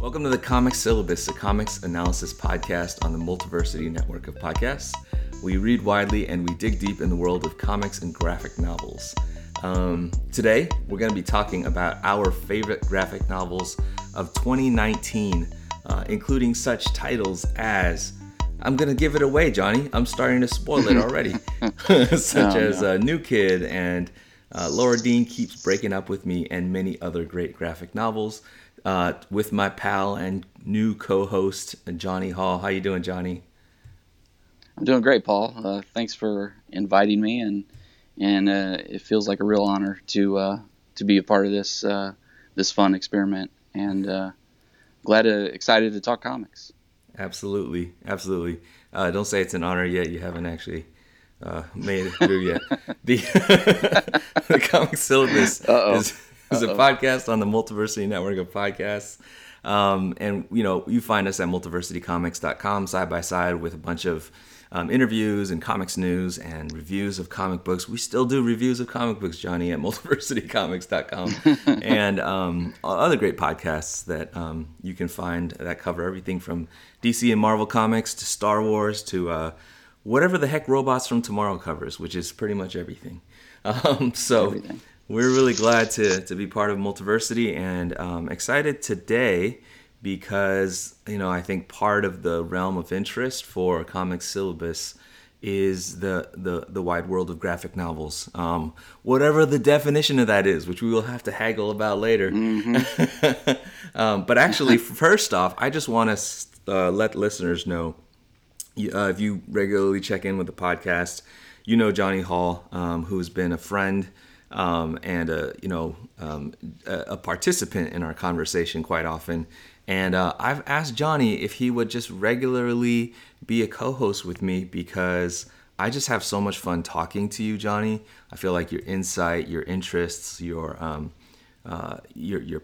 Welcome to the Comics Syllabus, a comics analysis podcast on the Multiversity network of podcasts. We read widely and we dig deep in the world of comics and graphic novels. Today, we're going to be talking about our favorite graphic novels of 2019, including such titles as, I'm going to give it away, Johnny. I'm starting to spoil it already. such as New Kid and Laura Dean Keeps Breaking Up With Me and many other great graphic novels. With my pal and new co-host Johnny Hall. How you doing, Johnny? I'm doing great, Paul. Thanks for inviting me, and it feels like a real honor to be a part of this fun experiment. And excited to talk comics. Absolutely. Don't say it's an honor yet. You haven't actually made it through yet. The Comics Syllabus is a podcast on the Multiversity network of podcasts. And, you find us at multiversitycomics.com side by side with a bunch of interviews and comics news and reviews of comic books. We still do reviews of comic books, Johnny, at multiversitycomics.com. And other great podcasts that you can find that cover everything from DC and Marvel Comics to Star Wars to whatever the heck Robots from Tomorrow covers, which is pretty much everything. Everything. We're really glad to be part of Multiversity and excited today because, I think part of the realm of interest for Comics Syllabus is the wide world of graphic novels. Whatever the definition of that is, which we will have to haggle about later. Mm-hmm. But actually, first off, I just want to let listeners know, if you regularly check in with the podcast, Johnny Hall, who's been a friend and a participant in our conversation quite often. And I've asked Johnny if he would just regularly be a co-host with me because I just have so much fun talking to you, Johnny. I feel like your insight, your interests, your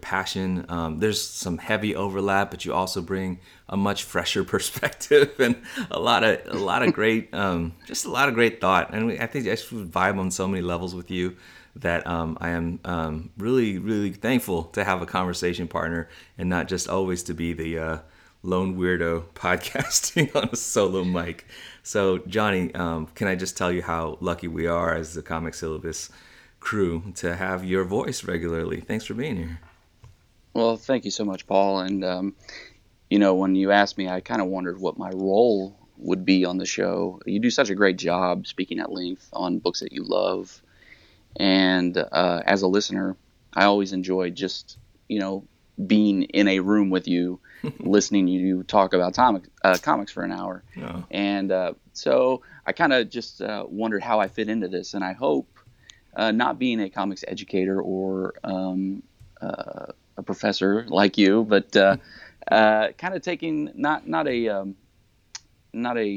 passion. There's some heavy overlap, but you also bring a much fresher perspective and a lot of great just a lot of great thought. And I think I just vibe on so many levels with you that I am really, really thankful to have a conversation partner and not just always to be the lone weirdo podcasting on a solo mic. So, Johnny, can I just tell you how lucky we are as the Comic Syllabus crew to have your voice regularly? Thanks for being here. Well, thank you so much, Paul. And, when you asked me, I kind of wondered what my role would be on the show. You do such a great job speaking at length on books that you love. And as a listener, I always enjoy just, being in a room with you, listening to you talk about comics for an hour. Yeah. And so I kind of just wondered how I fit into this. And I hope, not being a comics educator or a professor like you, but kind of taking not a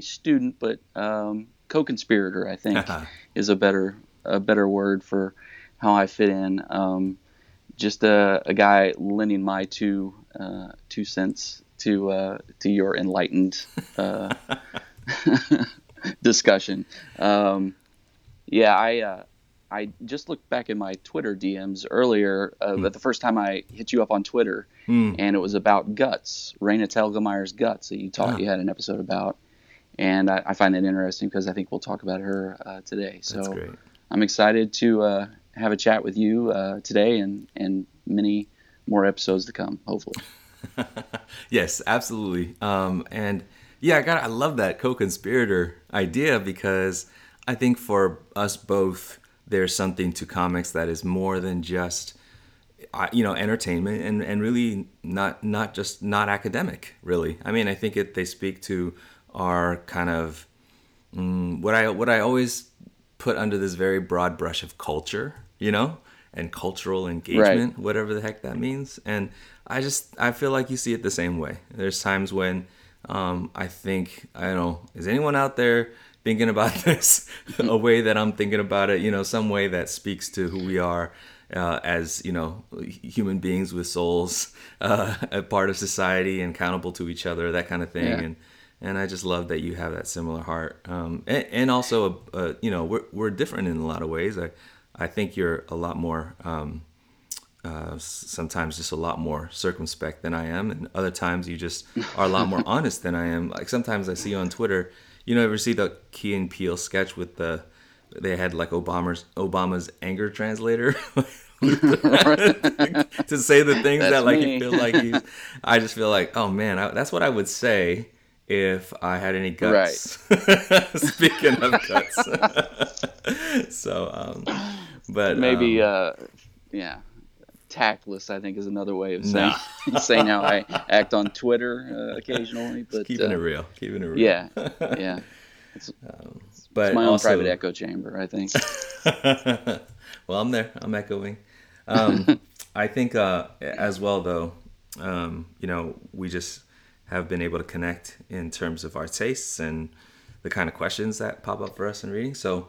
student, but co-conspirator, I think, is a better word for how I fit in. Just a guy lending my two cents to your enlightened discussion. I just looked back at my Twitter DMs earlier, but the first time I hit you up on Twitter, and it was about Guts, Raina Telgemeyer's Guts that you you had an episode about, and I find that interesting because I think we'll talk about her today. So that's great. I'm excited to have a chat with you today and many more episodes to come, hopefully. Yes, absolutely. I love that co-conspirator idea because I think for us both, there's something to comics that is more than just, entertainment and really not just not academic, really. I mean, I think they speak to our kind of what I always put under this very broad brush of culture, and cultural engagement, right, whatever the heck that means. And I feel like you see it the same way. There's times when I think, is anyone out there thinking about this a way that I'm thinking about it, some way that speaks to who we are as, human beings with souls, a part of society and accountable to each other, that kind of thing. Yeah. And I just love that you have that similar heart. And also, we're different in a lot of ways. I think you're a lot more sometimes just a lot more circumspect than I am, and other times you just are a lot more honest than I am. Like sometimes I see you on Twitter, you know, ever see the Key and Peele sketch with the, they had like Obama's anger translator to say the things that's that like me. You feel like he's, I just feel like, oh man, that's what I would say if I had any guts. Right. Speaking of guts. So, but maybe, yeah. Tactless, I think, is another way of saying saying how I act on Twitter occasionally. But keeping it real, Yeah, yeah. It's my own also, private echo chamber, I think. Well, I'm there. I'm echoing. I think as well, though. You know, we just have been able to connect in terms of our tastes and the kind of questions that pop up for us in reading. So.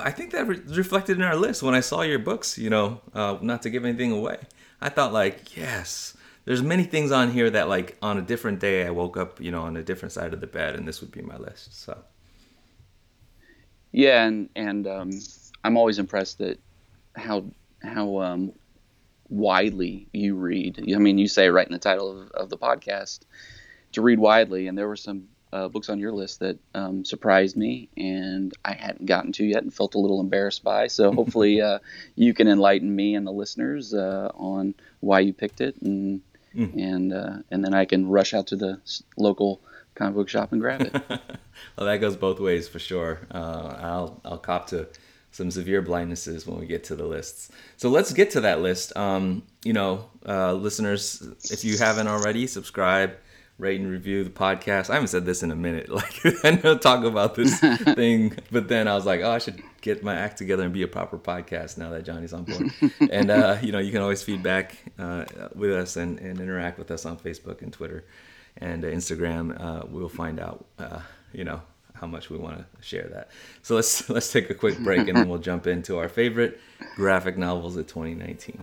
I think that reflected in our list when I saw your books, you know, not to give anything away. I thought like, yes, there's many things on here that like on a different day I woke up, you know, on a different side of the bed and this would be my list. So. Yeah. And I'm always impressed at how widely you read. I mean, you say right in the title of the podcast to read widely. And there were some books on your list that surprised me and I hadn't gotten to yet and felt a little embarrassed by. So hopefully you can enlighten me and the listeners on why you picked it and then I can rush out to the local comic book shop and grab it. Well, that goes both ways for sure. I'll cop to some severe blindnesses when we get to the lists. So let's get to that list. You know, listeners, if you haven't already, subscribe, rate and review the podcast. I haven't said this in a minute. Like I know talk about this thing, but then I was like, oh, I should get my act together and be a proper podcast now that Johnny's on board. And you know, you can always feedback with us and interact with us on Facebook and Twitter and Instagram. We'll find out, you know, how much we want to share that. So let's take a quick break and then we'll jump into our favorite graphic novels of 2019.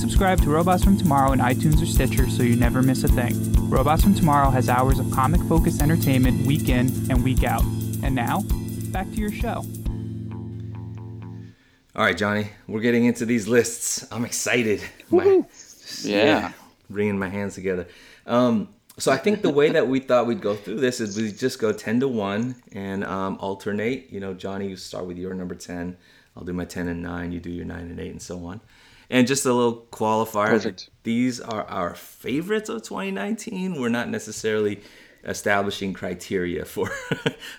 subscribe to Robots from Tomorrow in iTunes or Stitcher so you never miss a thing. Robots from Tomorrow has hours of comic-focused entertainment week in and week out. And now, back to your show. All right, Johnny, we're getting into these lists. I'm excited. Yeah, wringing my hands together. So I think the way that we thought we'd go through this is we just go 10-1 and alternate. You know, Johnny, you start with your number 10. I'll do my 10 and 9. You do your 9 and 8, and so on. And just a little qualifier, perfect. These are our favorites of 2019. We're not necessarily establishing criteria for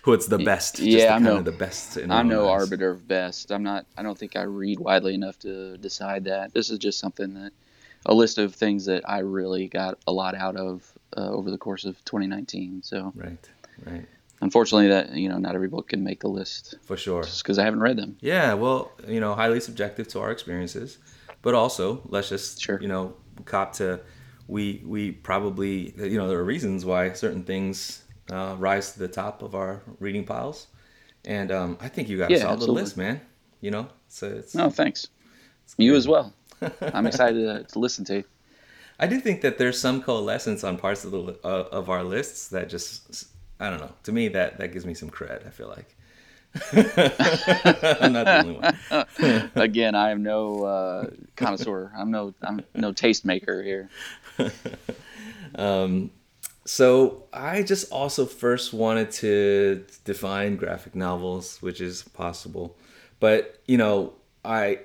what's the best. Yeah, I'm no arbiter of best. I'm not. I don't think I read widely enough to decide that. This is just something that a list of things that I really got a lot out of over the course of 2019. So right. Unfortunately, that not every book can make the list for sure, just because I haven't read them. Yeah, well, highly subjective to our experiences. But also, let's just, cop to, we probably, there are reasons why certain things rise to the top of our reading piles. And I think you got a solid list, man. No, thanks. You as well. I'm excited to listen to you. I do think that there's some coalescence on parts of the of our lists that just, I don't know. To me, that gives me some cred, I feel like. I'm not the only one. Again, I am no connoisseur. I'm no tastemaker here. So I just also first wanted to define graphic novels, which is possible, but I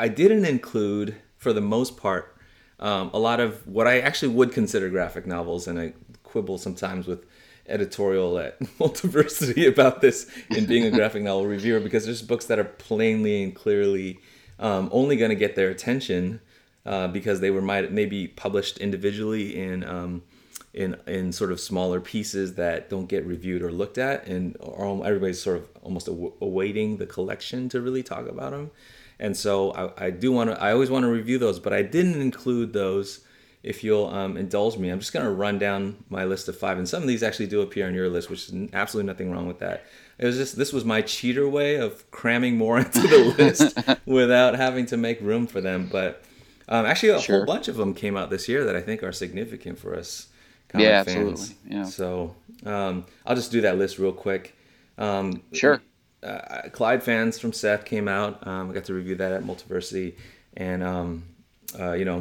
didn't include for the most part a lot of what I actually would consider graphic novels, and I quibble sometimes with editorial at Multiversity about this in being a graphic novel reviewer, because there's books that are plainly and clearly only going to get their attention because they were maybe published individually in sort of smaller pieces that don't get reviewed or looked at, and everybody's sort of almost awaiting the collection to really talk about them. And so I always want to review those, but I didn't include those. If you'll indulge me, I'm just going to run down my list of 5, and some of these actually do appear on your list, which is absolutely nothing wrong with that. This was my cheater way of cramming more into the list without having to make room for them. But actually, a whole bunch of them came out this year that I think are significant for us comic fans. Yeah, absolutely. Yeah. So I'll just do that list real quick. Clyde Fans from Seth came out. I got to review that at Multiversity, and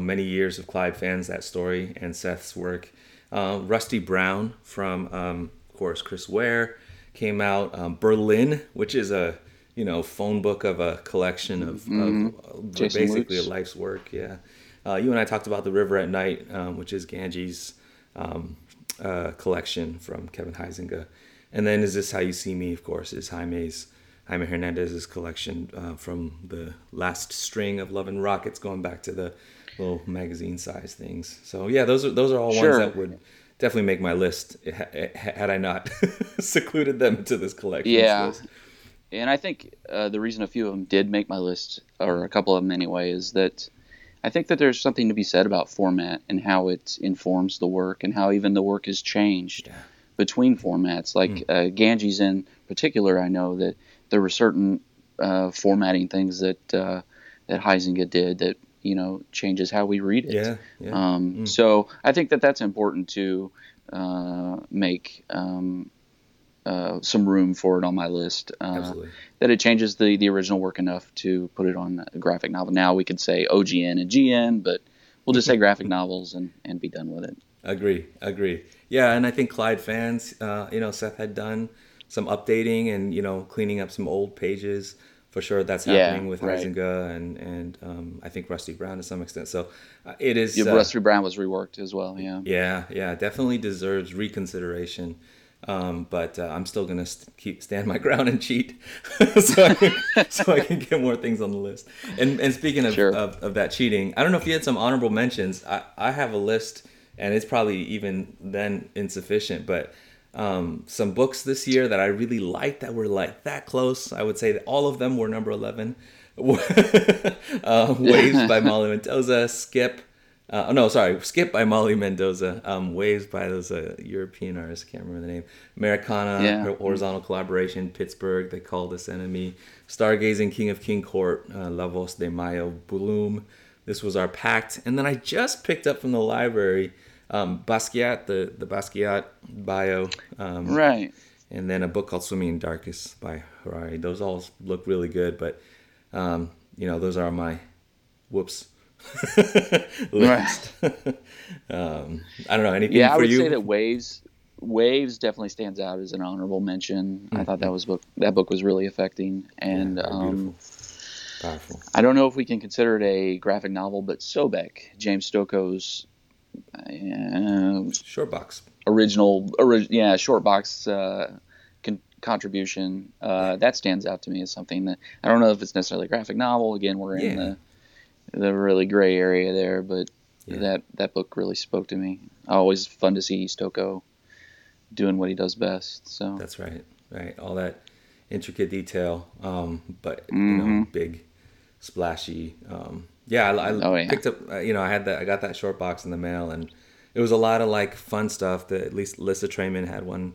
many years of Clyde Fans, that story, and Seth's work. Rusty Brown from, of course, Chris Ware came out. Berlin, which is a phone book of a collection of basically Lutz. A life's work. Yeah, you and I talked about The River at Night, which is Ganges' collection from Kevin Huizenga. And then Is This How You See Me, of course, is Jaime Hernandez's collection from the last string of Love and Rockets, going back to the little magazine size things. So yeah, those are all ones that would definitely make my list had I not secluded them to this collection. Yeah, and I think the reason a few of them did make my list, or a couple of them anyway, is that I think that there's something to be said about format and how it informs the work and how even the work is changed between formats. Like Ganges in particular, I know that there were certain formatting things that Huizenga did that changes how we read it. So I think that's important to make some room for it on my list. Absolutely. That it changes the original work enough to put it on a graphic novel. Now we could say OGN and GN, but we'll just say graphic novels and be done with it. Agree. Yeah, and I think Clyde Fans, Seth had done some updating and cleaning up some old pages for sure. That's happening with Huizenga and I think Rusty Brown to some extent. So it is. Yeah, Rusty Brown was reworked as well. Yeah. Yeah, definitely deserves reconsideration. But I'm still gonna stand my ground and cheat, so I can get more things on the list. And speaking of that cheating, I don't know if you had some honorable mentions. I have a list, and it's probably even then insufficient, but. Some books this year that I really liked that were that close. I would say that all of them were number 11. Waves by Molly Mendoza. Skip by Molly Mendoza. Waves by those European artists. I can't remember the name. Americana, Horizontal Collaboration, Pittsburgh, They Called Us Enemy, Stargazing, King of King Court, La Voz de Mayo, Bloom. This was our pact. And then I just picked up from the library Basquiat, the Basquiat bio, and then a book called Swimming in Darkness by Harari. Those all look really good, but those are my list. I don't know anything. Yeah, for I would say that Waves definitely stands out as an honorable mention. Mm-hmm. I thought that book was really affecting and beautiful. Powerful. I don't know if we can consider it a graphic novel, but Sobeck, James Stokoe's. Short box short box contribution that stands out to me as something that I don't know if it's necessarily a graphic novel. Again, we're in the really gray area there, but that book really spoke to me. Always fun to see Stokoe doing what he does best. So that's right, all that intricate detail, but big splashy. I picked up, I got that short box in the mail, and it was a lot of fun stuff that at least Lissa Trayman had one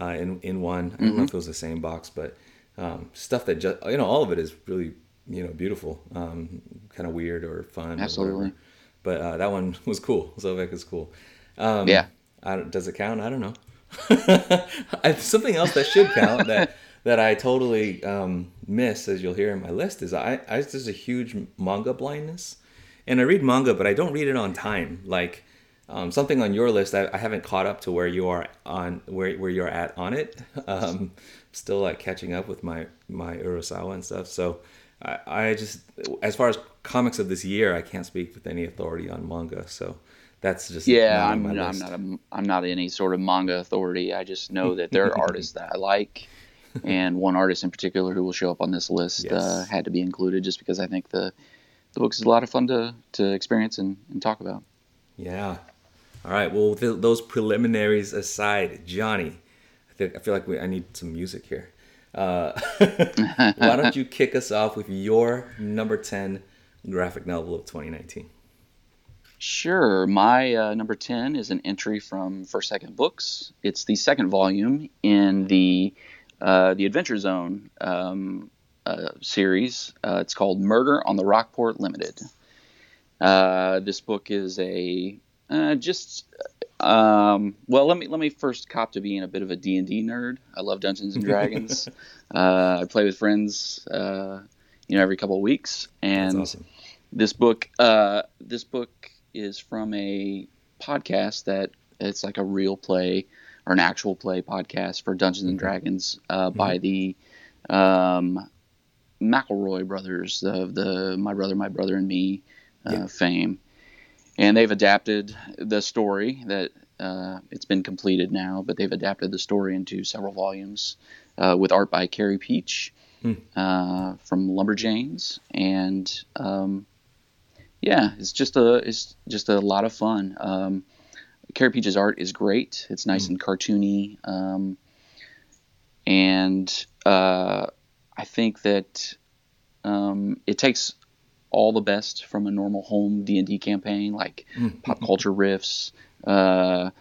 in one. I don't know if it was the same box, but stuff that just, all of it is really, beautiful, kind of weird or fun. Absolutely. Or but that one was cool. Sobeck is cool. Does it count? I don't know. Something else that should count that I totally miss, as you'll hear in my list, is there's a huge manga blindness. And I read manga, but I don't read it on time. Something on your list, I haven't caught up to where you are on where you're at on it. Still catching up with my Urasawa and stuff. So I just, as far as comics of this year, I can't speak with any authority on manga. So that's just not on my list. I'm not any sort of manga authority. I just know that there are artists that I like. And one artist in particular who will show up on this list had to be included just because I think the book is a lot of fun to experience and talk about. Yeah. All right, well, those preliminaries aside, Johnny, I feel like I need some music here. Why don't you kick us off with your number 10 graphic novel of 2019? Sure. My number 10 is an entry from First Second Books. It's the second volume in the Adventure Zone series. It's called Murder on the Rockport Limited. This book is let me first cop to being a bit of a D&D nerd. I love Dungeons and Dragons. I play with friends, every couple of weeks. And that's awesome. This book is from a podcast that it's like a real play or an actual play podcast for Dungeons and Dragons by the McElroy brothers of the My Brother and Me fame. And they've adapted the story that it's been completed now, but they've adapted the story into several volumes with art by Carrie Peach from Lumberjanes. And it's just a lot of fun. Carrie Peach's art is great. It's nice and cartoony. And I think that it takes all the best from a normal home D&D campaign, like pop culture riffs, bad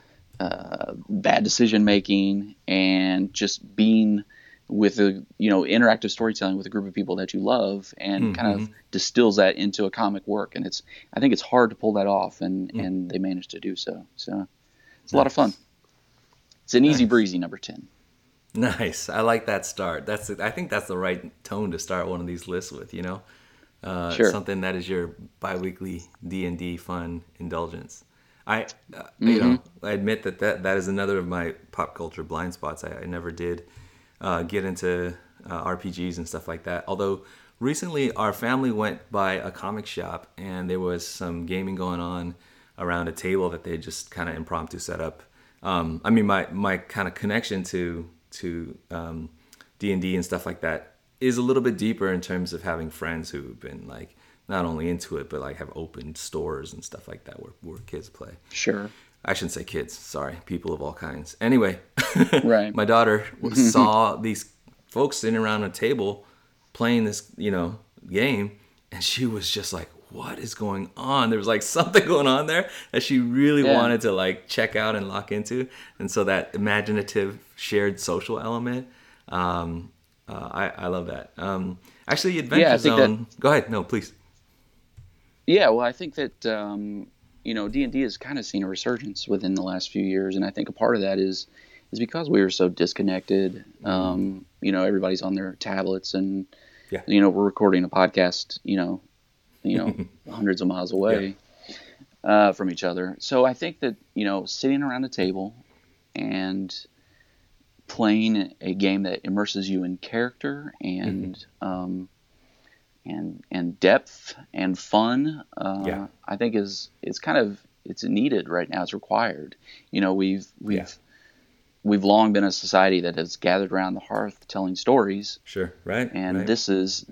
decision making, and just being with a interactive storytelling with a group of people that you love, and kind of distills that into a comic work. And I think it's hard to pull that off, and they managed to do so. So it's a lot of fun. It's an easy breezy number 10. Nice. I like that start. I think that's the right tone to start one of these lists with. Sure. Something that is your biweekly D&D fun indulgence. I admit that is another of my pop culture blind spots. I never did get into RPGs and stuff like that. Although recently our family went by a comic shop and there was some gaming going on around a table that they just kind of impromptu set up. My kind of connection to D&D and stuff like that is a little bit deeper in terms of having friends who've been like not only into it but like have opened stores and stuff like that where kids play. Sure. I shouldn't say kids. Sorry, people of all kinds. Anyway, right. My daughter saw these folks sitting around a table playing this game, and she was just like, "What is going on?" There was like something going on there that she really wanted to like check out and lock into, and so that imaginative shared social element. I love that. Adventure Zone. Go ahead. No, please. Yeah, well, I think that D&D has kind of seen a resurgence within the last few years, and I think a part of that is because we were so disconnected. Everybody's on their tablets, and we're recording a podcast, hundreds of miles away from each other. So I think that sitting around a table and playing a game that immerses you in character and depth and fun, I think it's needed right now. It's required. We've long been a society that has gathered around the hearth telling stories. Sure, right. And right. This is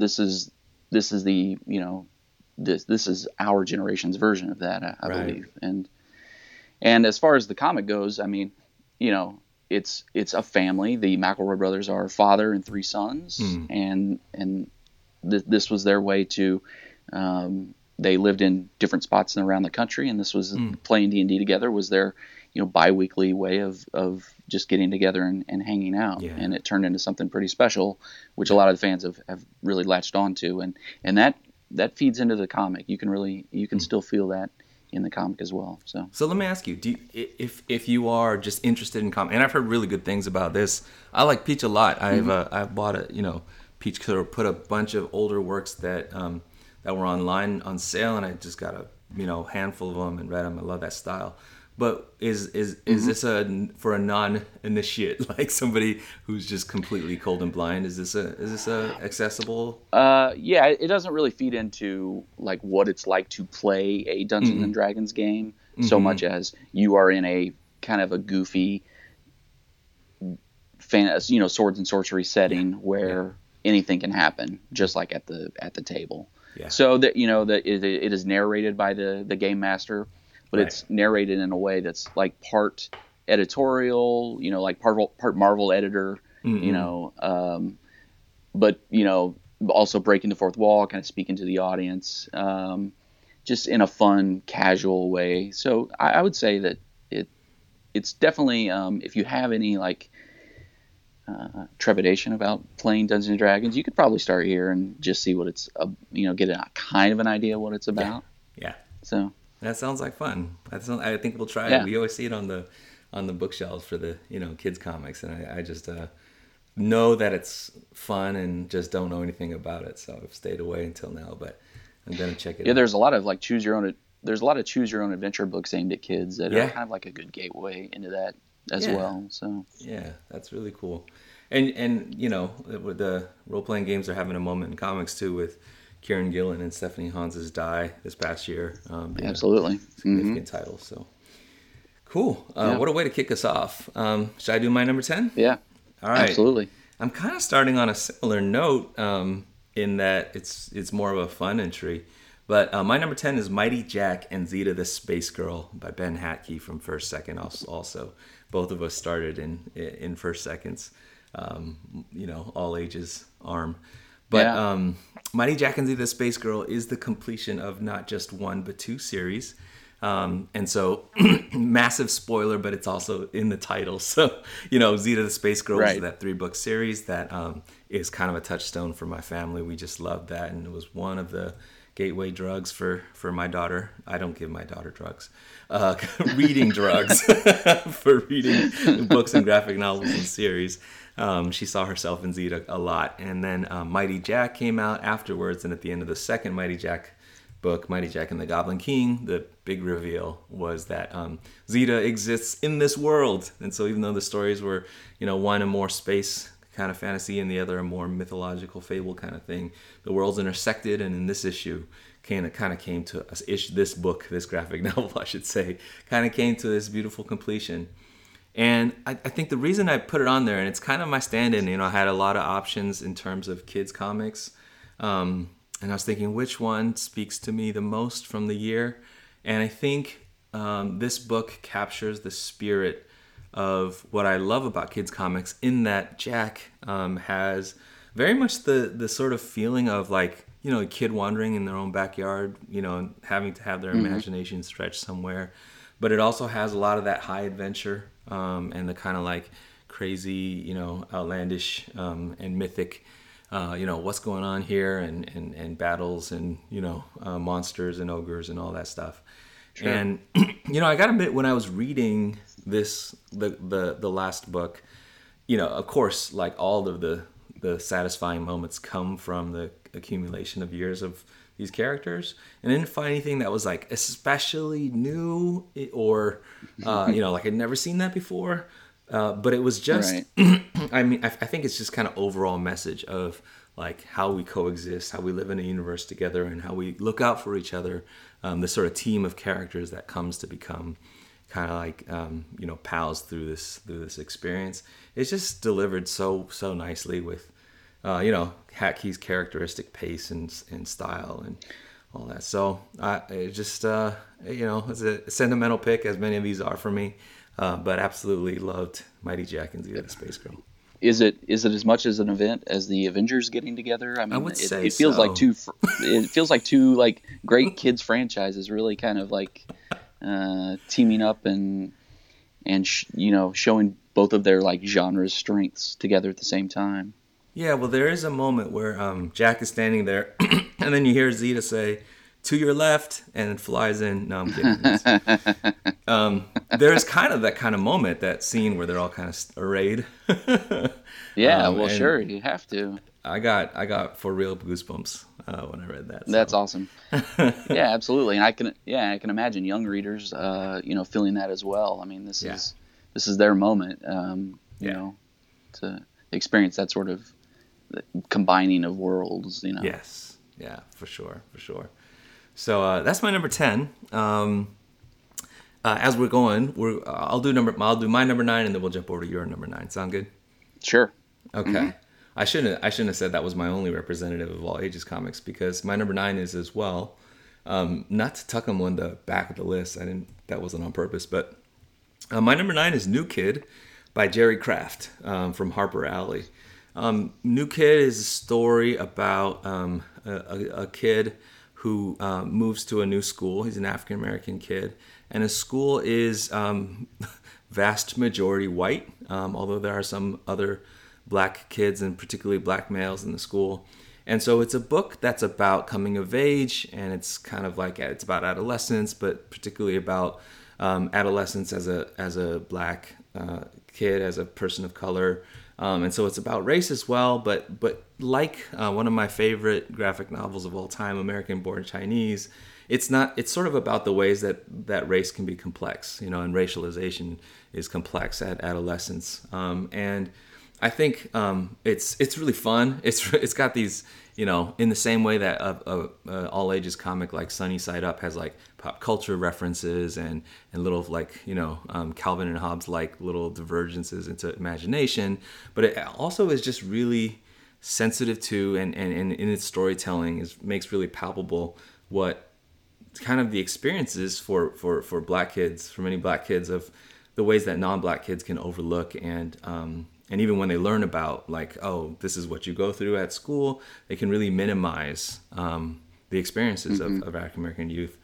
our generation's version of that, I believe. And as far as the comic goes, It's a family. The McElroy brothers are father and three sons, and this was their way to. They lived in different spots and around the country, and this was playing D&D together was their, biweekly way of just getting together and hanging out. Yeah. And it turned into something pretty special, which a lot of the fans have really latched onto, and that feeds into the comic. You can still feel that in the comic as well. So let me ask you, if you are just interested in comic, and I've heard really good things about this. I like Peach a lot. I've bought a Peach put a bunch of older works that were online on sale, and I just got a handful of them and read them. I love that style. But is this for a non-initiate, like somebody who's just completely cold and blind? Is this a accessible? Yeah, it doesn't really feed into like what it's like to play a Dungeons and Dragons game so much as you are in a kind of a goofy, swords and sorcery setting where anything can happen, just like at the table. Yeah. So that it is narrated by the game master. but right. It's narrated in a way that's like part editorial, you know, like part Marvel editor, mm-hmm. you know, but, you know, also breaking the fourth wall, kind of speaking to the audience, just in a fun, casual way. So I would say that it's definitely, if you have any like trepidation about playing Dungeons and Dragons, you could probably start here and just see what it's, you know, get a kind of an idea what it's about. Yeah. So that sounds like fun. I think we'll try it. Yeah. We always see it on the bookshelves for the, you know, kids comics, and I just know that it's fun and just don't know anything about it, so I've stayed away until now, but I'm gonna check it out. Yeah, there's a lot of like choose your own adventure books aimed at kids that are kind of like a good gateway into that as well. So yeah, that's really cool. And you know, the role playing games are having a moment in comics too, with Kieran Gillen and Stephanie Hans's Die this past year. Absolutely significant mm-hmm. title. So cool. What a way to kick us off. Should I do my number 10? Yeah. All right. Absolutely. I'm kind of starting on a similar note, in that it's more of a fun entry. But my number 10 is Mighty Jack and Zeta the Space Girl by Ben Hatke from First Second. Also, both of us started in First Second's, you know, all ages arm. But Mighty Jack and Zeta the Space Girl is the completion of not just one but two series. And so massive spoiler, but it's also in the title. So, you know, Zeta the Space Girl is that 3-book series that is kind of a touchstone for my family. We just loved that, and it was one of the gateway drugs for my daughter. I don't give my daughter drugs. Reading drugs for reading books and graphic novels and series. She saw herself in Zeta a lot. And then Mighty Jack came out afterwards, and at the end of the second Mighty Jack book, Mighty Jack and the Goblin King, the big reveal was that Zeta exists in this world. And so even though the stories were, you know, one a more space kind of fantasy and the other a more mythological fable kind of thing, the worlds intersected, and in this issue kind of came to this graphic novel, I should say, kind of came to this beautiful completion. And I think the reason I put it on there, and it's kind of my stand-in, you know, I had a lot of options in terms of kids comics, and I was thinking which one speaks to me the most from the year. And I think this book captures the spirit of what I love about kids comics, in that Jack has very much the sort of feeling of, like, you know, a kid wandering in their own backyard, you know, and having to have their mm-hmm. imagination stretched somewhere. But it also has a lot of that high adventure and the kind of like crazy, you know, outlandish and mythic, you know, what's going on here, and battles, and, you know, monsters and ogres and all that stuff. Sure. And, you know, I gotta admit, when I was reading this, the last book, you know, of course, like, all of the satisfying moments come from the accumulation of years of these characters, and I didn't find anything that was like especially new or, you know, like I'd never seen that before. But it was just, I mean, I think it's just kind of overall message of like how we coexist, how we live in a universe together, and how we look out for each other. The sort of team of characters that comes to become kind of like, you know, pals through this experience. It's just delivered so nicely with, you know, Hatke's characteristic pace and style and all that. So it just, you know, it's a sentimental pick, as many of these are for me. But absolutely loved Mighty Jack and Zeta the Space Girl. Is it as much as an event as the Avengers getting together? I mean, I would say it feels so. It feels like two like great kids franchises really kind of like teaming up and you know, showing both of their like genres strengths together at the same time. Yeah, well, there is a moment where Jack is standing there, and then you hear Zeta say, "To your left," and flies in. No, I'm kidding. There's kind of that kind of moment, that scene where they're all kind of arrayed. Yeah, well, sure, you have to. I got for real goosebumps when I read that. So. That's awesome. Yeah, absolutely, and I can imagine young readers, you know, feeling that as well. I mean, this is their moment, you know, to experience that sort of combining of worlds, you know. Yes, yeah, for sure. So that's my number 10. As we're going, I'll do my number 9, and then we'll jump over to your number 9. Sound good? Sure. Okay. Mm-hmm. I shouldn't have said that was my only representative of all ages comics, because my number 9 is as well Not to tuck them on the back of the list. That wasn't on purpose. But my number 9 is New Kid by Jerry Craft from Harper Alley. New Kid is a story about a kid who moves to a new school. He's an African-American kid. And his school is vast majority white, although there are some other black kids and particularly black males in the school. And so it's a book that's about coming of age, and it's kind of like, it's about adolescence, but particularly about adolescence as a black kid, as a person of color. And so it's about race as well, but like one of my favorite graphic novels of all time, American Born Chinese, it's sort of about the ways that race can be complex, and racialization is complex at adolescence. And I think it's really fun. It's got these, in the same way that a all ages comic like Sunny Side Up has like pop culture references and little like Calvin and Hobbes like little divergences into imagination, but it also is just really sensitive to and in its storytelling makes really palpable what kind of the experiences for black kids, for many black kids, of the ways that non-black kids can overlook and even when they learn about, like, oh, this is what you go through at school, they can really minimize the experiences mm-hmm. of African-American youth.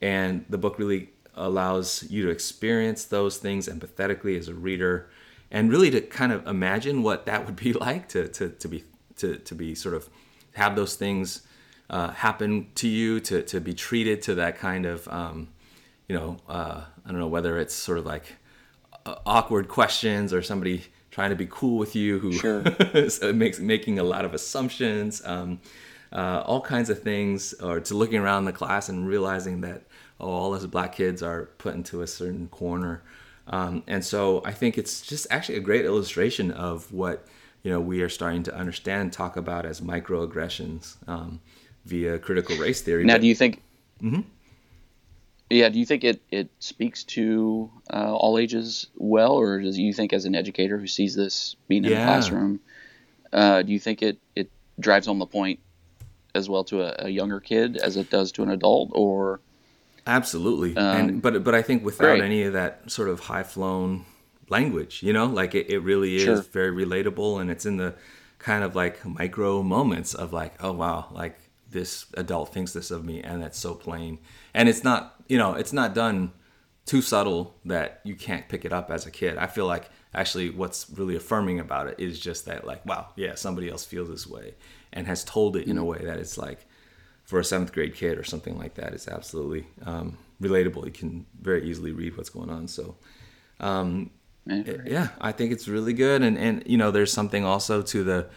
And the book really allows you to experience those things empathetically as a reader, and really to kind of imagine what that would be like to be sort of have those things happen to you, to be treated to that kind of, I don't know whether it's sort of like awkward questions or somebody trying to be cool with you, who sure. making a lot of assumptions, all kinds of things, or to looking around the class and realizing that all us black kids are put into a certain corner, and so I think it's just actually a great illustration of what we are starting to understand and talk about as microaggressions via critical race theory. Now, do you think? Mm-hmm. Yeah, do you think it speaks to all ages well, or do you think as an educator who sees this being in a classroom, do you think it drives home the point as well to a younger kid as it does to an adult? Or absolutely, but I think without any of that sort of high-flown language, like it really is sure. very relatable, and it's in the kind of like micro moments of like, oh wow, like this adult thinks this of me, and that's so plain, and it's not. It's not done too subtle that you can't pick it up as a kid. I feel like actually what's really affirming about it is just that, like, wow, yeah, somebody else feels this way and has told it in a way that it's like, for a 7th grade kid or something like that, it's absolutely relatable. You can very easily read what's going on. So, I think it's really good. And there's something also to the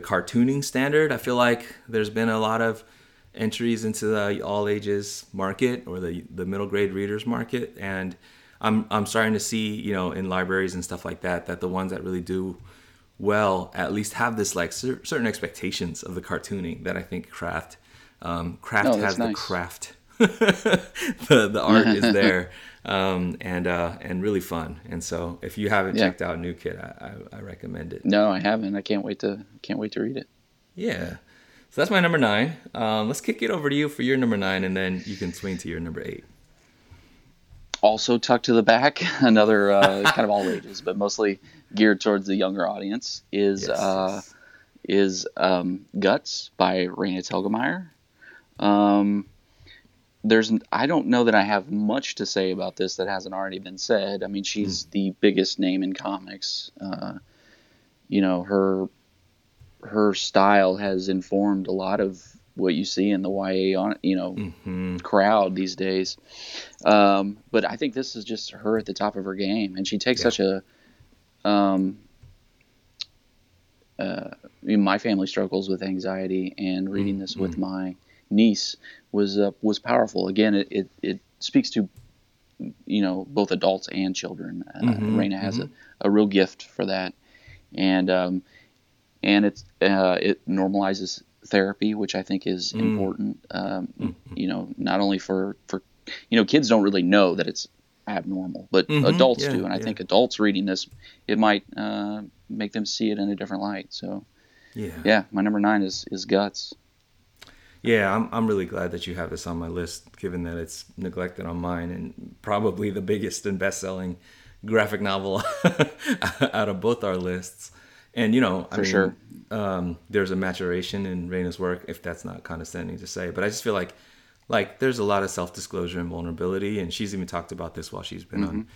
cartooning standard. I feel like there's been a lot of entries into the all ages market or the middle grade readers market, and I'm starting to see in libraries and stuff like that the ones that really do well at least have this like certain expectations of the cartooning that I think Craft has nice. The craft the art is there and really fun, and so if you haven't checked out New Kid, I recommend it. No, I haven't. I can't wait to read it. Yeah. So that's my number 9. Let's kick it over to you for your number 9, and then you can swing to your number 8. Also tucked to the back, another kind of all ages, but mostly geared towards the younger audience, is Guts by Raina Telgemeier. I don't know that I have much to say about this that hasn't already been said. I mean, she's the biggest name in comics. Her style has informed a lot of what you see in the YA, crowd these days. But I think this is just her at the top of her game, and she takes such a. My family struggles with anxiety, and reading this with my niece was powerful. Again, it speaks to both adults and children. Raina has a real gift for that, and. And it normalizes therapy, which I think is important. Not only for kids don't really know that it's abnormal, but adults do. And I think adults reading this, it might make them see it in a different light. So, my number 9 is Guts. Yeah, I'm really glad that you have this on my list, given that it's neglected on mine, and probably the biggest and best-selling graphic novel out of both our lists. And, you know, I mean, sure. There's a maturation in Raina's work, if that's not condescending to say. But I just feel like there's a lot of self-disclosure and vulnerability, and she's even talked about this while she's been on,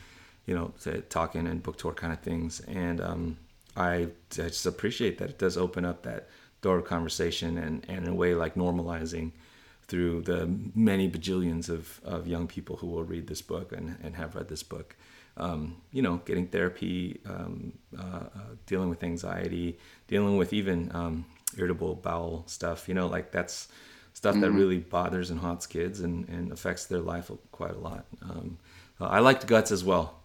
you know, talking and book tour kind of things. And I just appreciate that it does open up that door of conversation and in a way like normalizing through the many bajillions of young people who will read this book and have read this book. You know, getting therapy, dealing with anxiety, dealing with even irritable bowel stuff, you know, like that's stuff that really bothers and haunts kids and affects their life quite a lot. I liked Guts as well.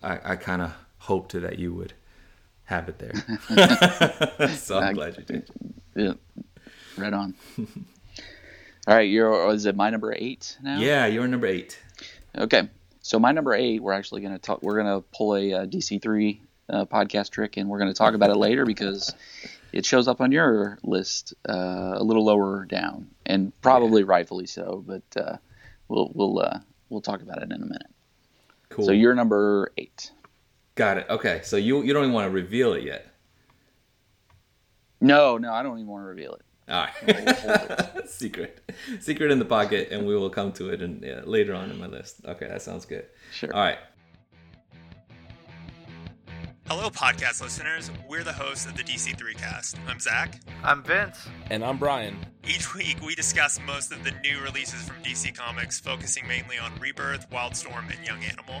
I kind of hoped that you would have it there. So I'm glad you did. Yeah, right on. All right, is it my number 8 now? Yeah, you're number 8. Okay. So my number 8, we're actually going to talk. We're going to pull a DC3 podcast trick, and we're going to talk about it later because it shows up on your list a little lower down, and probably rightfully so. But we'll talk about it in a minute. Cool. So you're number 8. Got it. Okay. So you don't even want to reveal it yet. No, I don't even want to reveal it. All right. Secret in the pocket, and we will come to it later on in my list. Okay, that sounds good. Sure. All right. Hello, podcast listeners. We're the hosts of the DC3 Cast. I'm Zach. I'm Vince. And I'm Brian. Each week, we discuss most of the new releases from DC Comics, focusing mainly on Rebirth, Wildstorm, and Young Animal.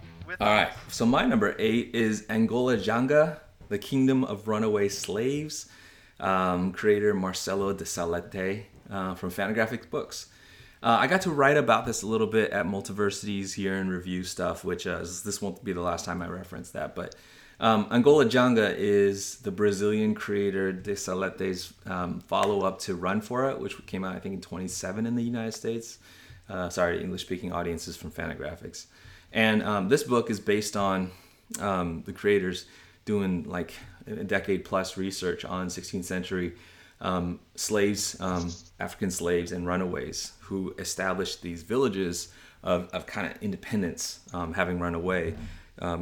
All right, so my number 8 is Angola Janga, The Kingdom of Runaway Slaves, creator Marcelo de Salete from Fantagraphics Books. I got to write about this a little bit at Multiversity's Year in Review stuff, which this won't be the last time I reference that, but Angola Janga is the Brazilian creator de Salete's follow-up to Run For It, which came out, I think, in 2017 in the United States. English-speaking audiences from Fantagraphics. And this book is based on the creators doing like a decade plus research on 16th century slaves, African slaves and runaways who established these villages of kind of independence, having run away in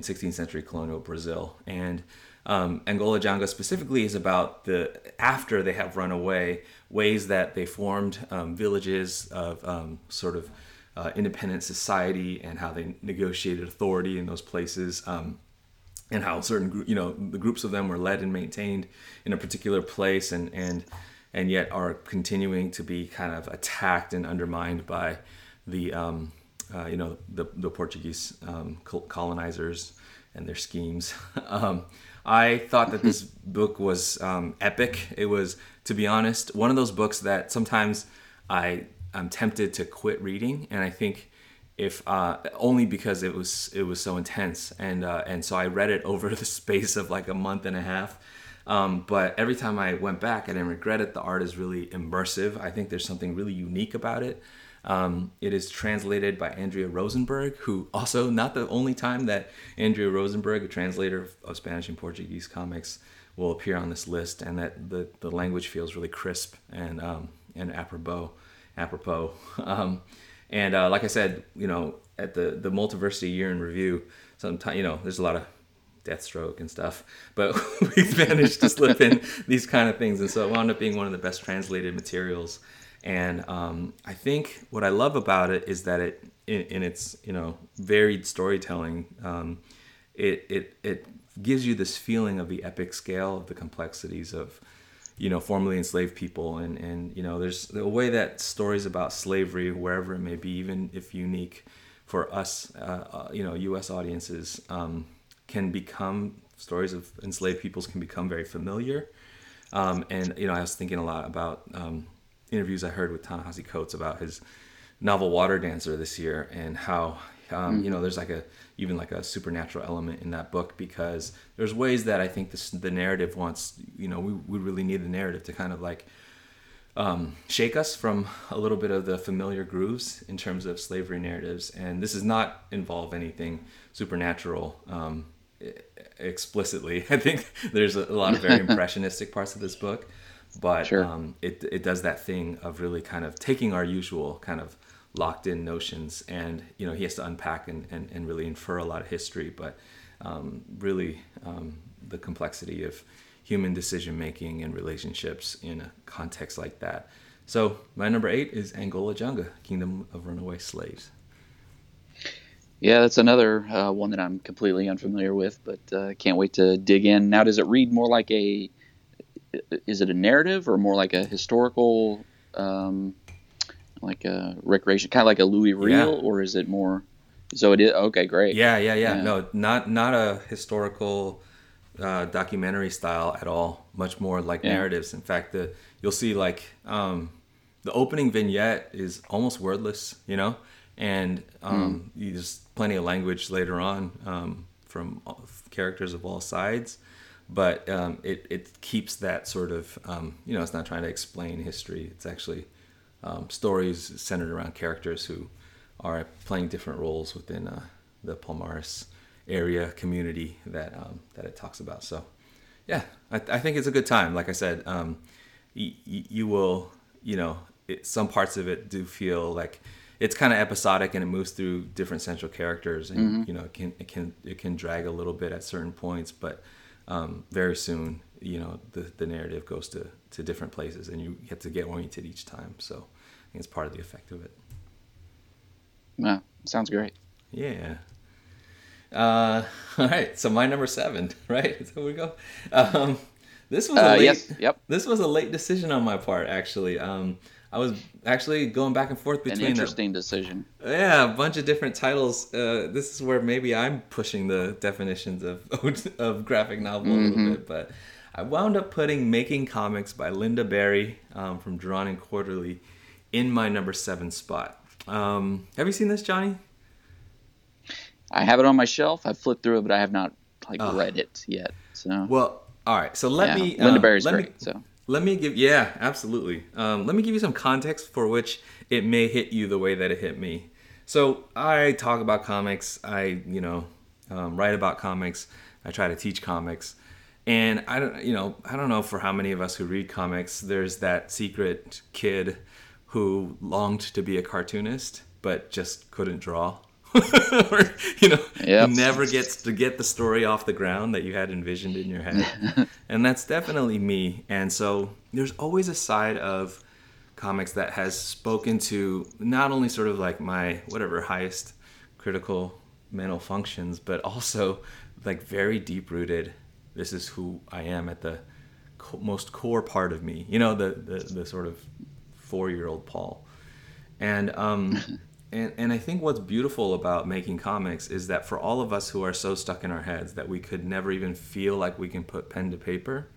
16th century colonial Brazil. And Angola Janga specifically is about after they have run away, ways that they formed villages of sort of independent society and how they negotiated authority in those places, and how certain the groups of them were led and maintained in a particular place, and yet are continuing to be kind of attacked and undermined by the Portuguese colonizers and their schemes. I thought that this book was epic. It was, to be honest, one of those books that sometimes I'm tempted to quit reading, and I think if only because it was so intense, and so I read it over the space of like a month and a half. But every time I went back, I didn't regret it. The art is really immersive. I think there's something really unique about it. It is translated by Andrea Rosenberg, who also not the only time that Andrea Rosenberg, a translator of Spanish and Portuguese comics, will appear on this list, and that the language feels really crisp and apropos. Like I said, you know, at the Multiversity Year in Review, sometimes, you know, there's a lot of Deathstroke and stuff, but we managed to slip in these kind of things, and so it wound up being one of the best translated materials. And I think what I love about it is that it, in its, you know, varied storytelling, it gives you this feeling of the epic scale of the complexities of, you know, formerly enslaved people, and you know, there's a way that stories about slavery, wherever it may be, even if unique for us, U.S. audiences, can become stories of enslaved peoples can become very familiar. And you know, I was thinking a lot about interviews I heard with Ta-Nehisi Coates about his novel Water Dancer this year, and how you know, there's like a even like a supernatural element in that book, because there's ways that I think this, the narrative wants, you know, we really need the narrative to kind of like shake us from a little bit of the familiar grooves in terms of slavery narratives. And this does not involve anything supernatural explicitly. I think there's a lot of very impressionistic parts of this book, but sure. It does that thing of really kind of taking our usual kind of locked in notions, and you know, he has to unpack and really infer a lot of history, but really the complexity of human decision making and relationships in a context like that. So my number 8 is Angola Janga, Kingdom of Runaway Slaves. Yeah, that's another one that I'm completely unfamiliar with, but can't wait to dig in. Now, does it read more like a, is it a narrative, or more like a historical, like a recreation, kind of like a Louis Riel, or is it more? So it is, okay, great. Yeah. No, not a historical documentary style at all. Much more like narratives. In fact, you'll see like the opening vignette is almost wordless, you know. And there's plenty of language later on from characters of all sides, but it keeps that sort of, you know, it's not trying to explain history. It's actually stories centered around characters who are playing different roles within the Palmares area community that that it talks about. So, yeah, I think it's a good time. Like I said, you will, you know, some parts of it do feel like, it's kind of episodic, and it moves through different central characters, and you know, it can drag a little bit at certain points, but very soon, you know, the narrative goes to different places, and you get to get oriented each time. So I think it's part of the effect of it. Wow, sounds great. Yeah. All right, so my number 7, right? That's how we go. This was a late, This was a late decision on my part, actually. I was actually going back and forth between an interesting decision. Yeah, a bunch of different titles. This is where maybe I'm pushing the definitions of graphic novel a little bit, but I wound up putting Making Comics by Linda Barry from Drawn and Quarterly in my number 7 spot. Have you seen this, Johnny? I have it on my shelf. I've flipped through it, but I have not read it yet. So well, all right. So let me Linda Barry's great. Let me give, absolutely. Let me give you some context for which it may hit you the way that it hit me. So I talk about comics. I, you know, write about comics. I try to teach comics, and I don't know for how many of us who read comics, there's that secret kid who longed to be a cartoonist but just couldn't draw, or you know, never gets to get the story off the ground that you had envisioned in your head. And that's definitely me. And so there's always a side of comics that has spoken to not only sort of like my whatever highest critical mental functions, but also like very deep rooted, this is who I am at the most core part of me, you know, the sort of 4-year-old Paul. And And I think what's beautiful about Making Comics is that for all of us who are so stuck in our heads that we could never even feel like we can put pen to paper,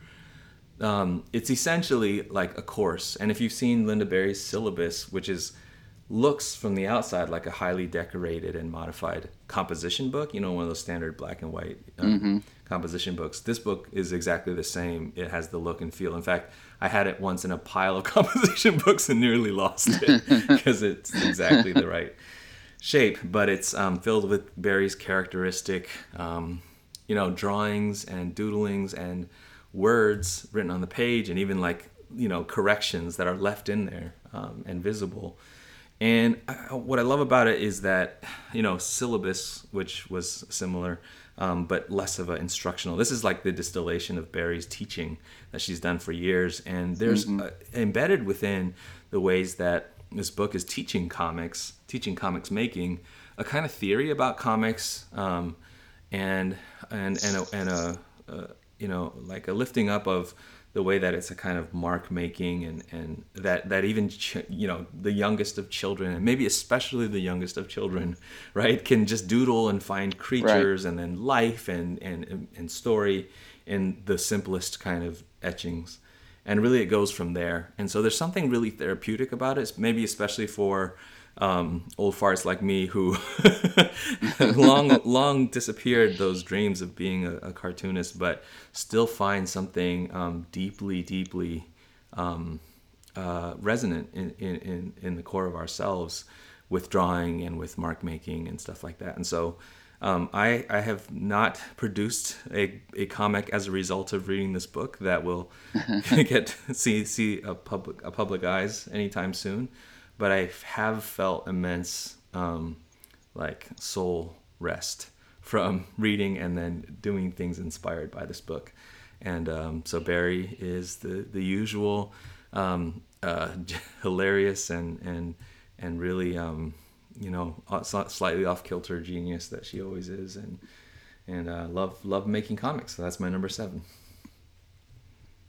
it's essentially like a course. And if you've seen Linda Barry's syllabus, which looks from the outside like a highly decorated and modified composition book, you know, one of those standard black and white composition books. This book is exactly the same. It has the look and feel. In fact, I had it once in a pile of composition books and nearly lost it because it's exactly the right shape. But it's filled with Barry's characteristic, you know, drawings and doodlings and words written on the page, and even like, you know, corrections that are left in there and visible. And what I love about it is that, you know, syllabus, which was similar, but less of an instructional. This is like the distillation of Barry's teaching that she's done for years. And there's embedded within the ways that this book is teaching comics making, a kind of theory about comics and a you know, like a lifting up of the way that it's a kind of mark making, and that even, you know, the youngest of children, and maybe especially the youngest of children, right, can just doodle and find creatures and then life and story in the simplest kind of etchings. And really it goes from there. And so there's something really therapeutic about it, maybe especially for old farts like me who long disappeared those dreams of being a cartoonist, but still find something deeply resonant in the core of ourselves with drawing and with mark making and stuff like that. And so I have not produced a comic as a result of reading this book that will see a public eyes anytime soon, but I have felt immense soul rest from reading and then doing things inspired by this book. And so Barry is the usual hilarious and really slightly off kilter genius that she always is, and love making comics. So that's my number 7.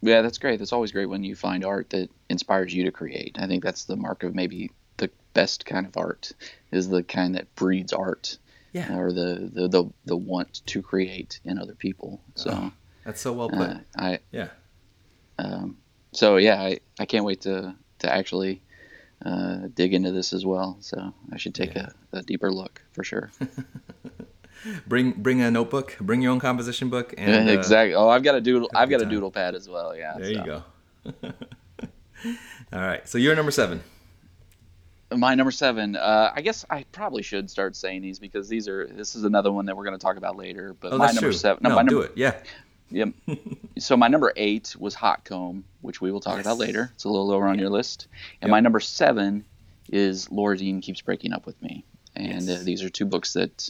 Yeah, that's great. That's always great when you find art that inspires you to create. I think that's the mark of maybe the best kind of art, is the kind that breeds art, or the want to create in other people. So that's so well put. I can't wait to actually dig into this as well, so I should take a deeper look for sure. Bring a notebook, bring your own composition book, and exactly. I've got a doodle. I've got a doodle pad as well. Yeah, there you go. All right, so you're number 7. My number 7. I guess I probably should start saying these because this is another one that we're going to talk about later. But my number 7. No, do it. Yeah. Yep. So my number 8 was Hot Comb, which we will talk about later. It's a little lower on your list. And my number 7 is Laura Dean Keeps Breaking Up With Me. And these are two books that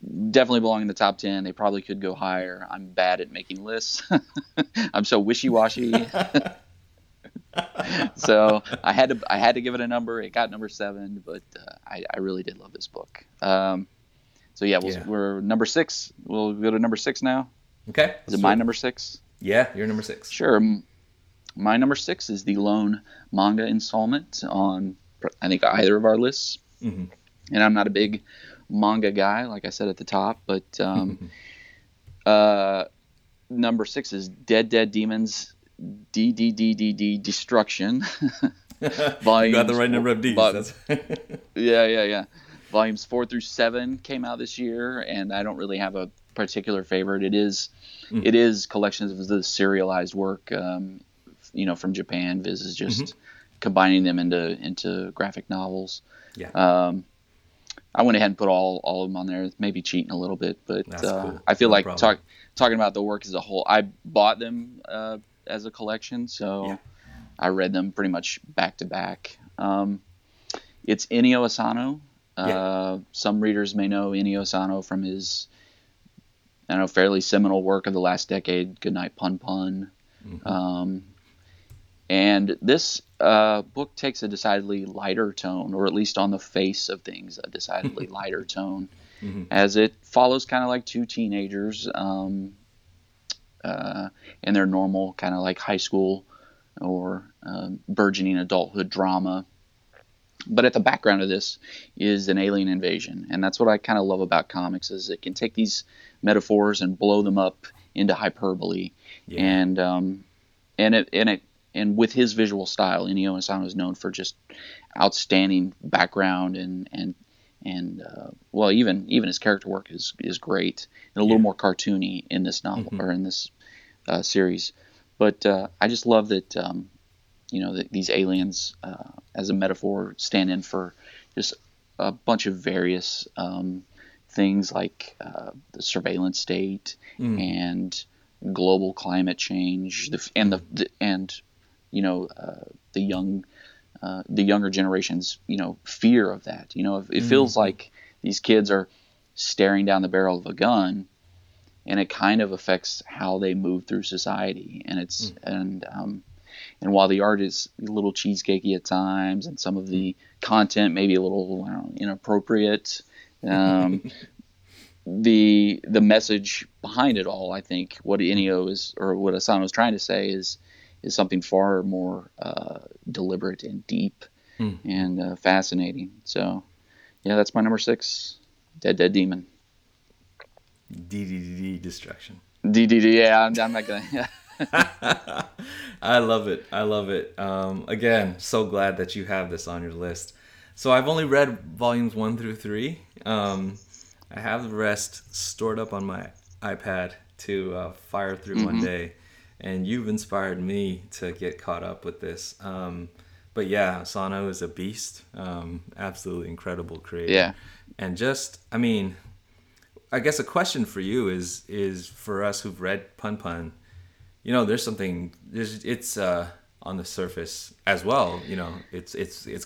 definitely belong in the top 10. They probably could go higher. I'm bad at making lists. I'm so wishy-washy. So I had to give it a number. It got number 7, but I really did love this book. We're number 6. We'll go to number 6 now. Okay. Is it my number 6? Yeah, your number 6. Sure. My number 6 is the lone manga installment on, I think, either of our lists. Mm-hmm. And I'm not a big manga guy, like I said at the top, but number 6 is Dead Demons DDDDD Destruction. Volumes, you got the right number of D's. Volumes 4 through 7 came out this year, and I don't really have a particular favorite. It is collections of the serialized work, from Japan. Viz is just combining them into graphic novels. Yeah. I went ahead and put all of them on there. Maybe cheating a little bit, but that's cool. I feel no like talking about the work as a whole. I bought them as a collection, so I read them pretty much back to back. It's Inio Asano. Some readers may know Inio Asano from his, fairly seminal work of the last decade, Goodnight Pun Pun. Mm-hmm. And this book takes a decidedly lighter tone, or at least on the face of things, a decidedly lighter tone, as it follows kind of like two teenagers and their normal kind of like high school or burgeoning adulthood drama. But at the background of this is an alien invasion, and that's what I kind of love about comics, is it can take these metaphors and blow them up into hyperbole, and with his visual style, Inio Asano is known for just outstanding background and even his character work is great and a little more cartoony in this novel or in this series, but I just love that. That these aliens, as a metaphor, stand in for just a bunch of various things like the surveillance state and global climate change, the younger generation's fear of that. It feels like these kids are staring down the barrel of a gun, and it kind of affects how they move through society, and it's and while the art is a little cheesecakey at times, and some of the content maybe a little inappropriate, the message behind it all, I think, what Asano is trying to say is something far more deliberate and deep and fascinating. So, that's my number 6, Dead Demon. DDD Destruction. DDD. Yeah, I'm not gonna. I love it. I love it. Again, so glad that you have this on your list. So I've only read volumes 1 through 3. I have the rest stored up on my iPad to fire through one day. And you've inspired me to get caught up with this. But yeah, Asano is a beast. Absolutely incredible creator. Yeah. And just, I mean, I guess a question for you is for us who've read Punpun, you know, it's on the surface as well, you know, it's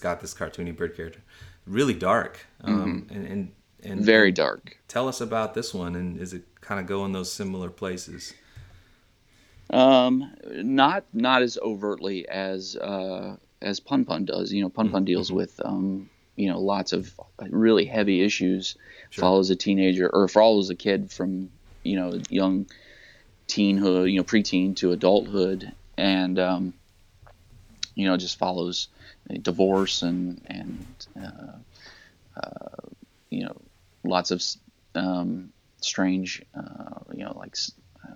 got this cartoony bird character, really dark, and very dark. Tell us about this one, and is it kind of going those similar places? Not as overtly as Punpun does. You know, Punpun deals with lots of really heavy issues. Sure. Follows a kid from young teenhood, preteen to adulthood, and just follows divorce and lots of strange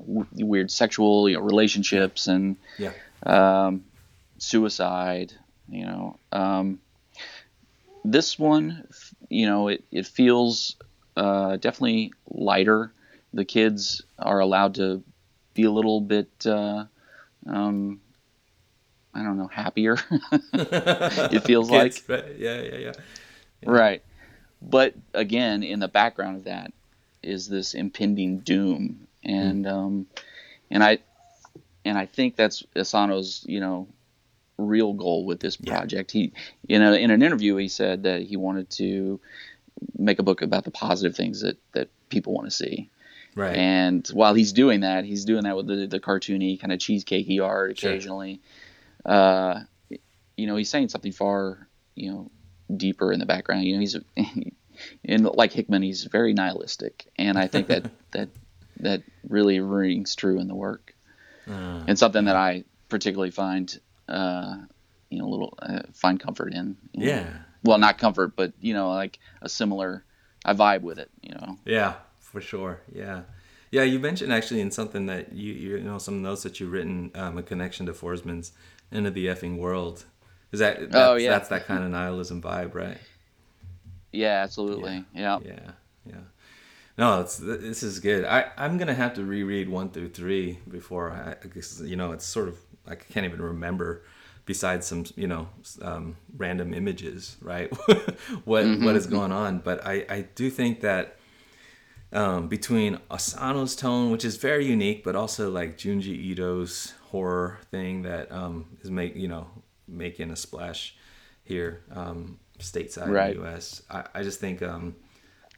weird sexual relationships and suicide. This one, it feels definitely lighter. The kids are allowed to be a little bit happier. It feels kids, like right. Yeah. Right. But again, in the background of that is this impending doom. And I think that's Asano's real goal with this project. Yeah. He in an interview he said that he wanted to make a book about the positive things that people want to see. Right. And while he's doing that with the cartoony kind of cheesecakey art occasionally. Sure. He's saying something far deeper in the background. He's in like Hickman, he's very nihilistic, and I think that really rings true in the work, and something that I particularly find, find comfort in. Well, not comfort, but like a similar, I vibe with it. Yeah, for sure. Yeah. You mentioned actually in something that you some notes that you've written, a connection to Forsman's End of the Effing World. Is that? That's that kind of nihilism vibe, right? Yeah, absolutely. Yeah. No, this is good. I'm going to have to reread 1 through 3 before it's sort of, I can't even remember besides some, random images, right? What is going on. But I do think that between Asano's tone, which is very unique, but also like Junji Ito's horror thing that is making a splash here stateside right. in the U.S. I just think...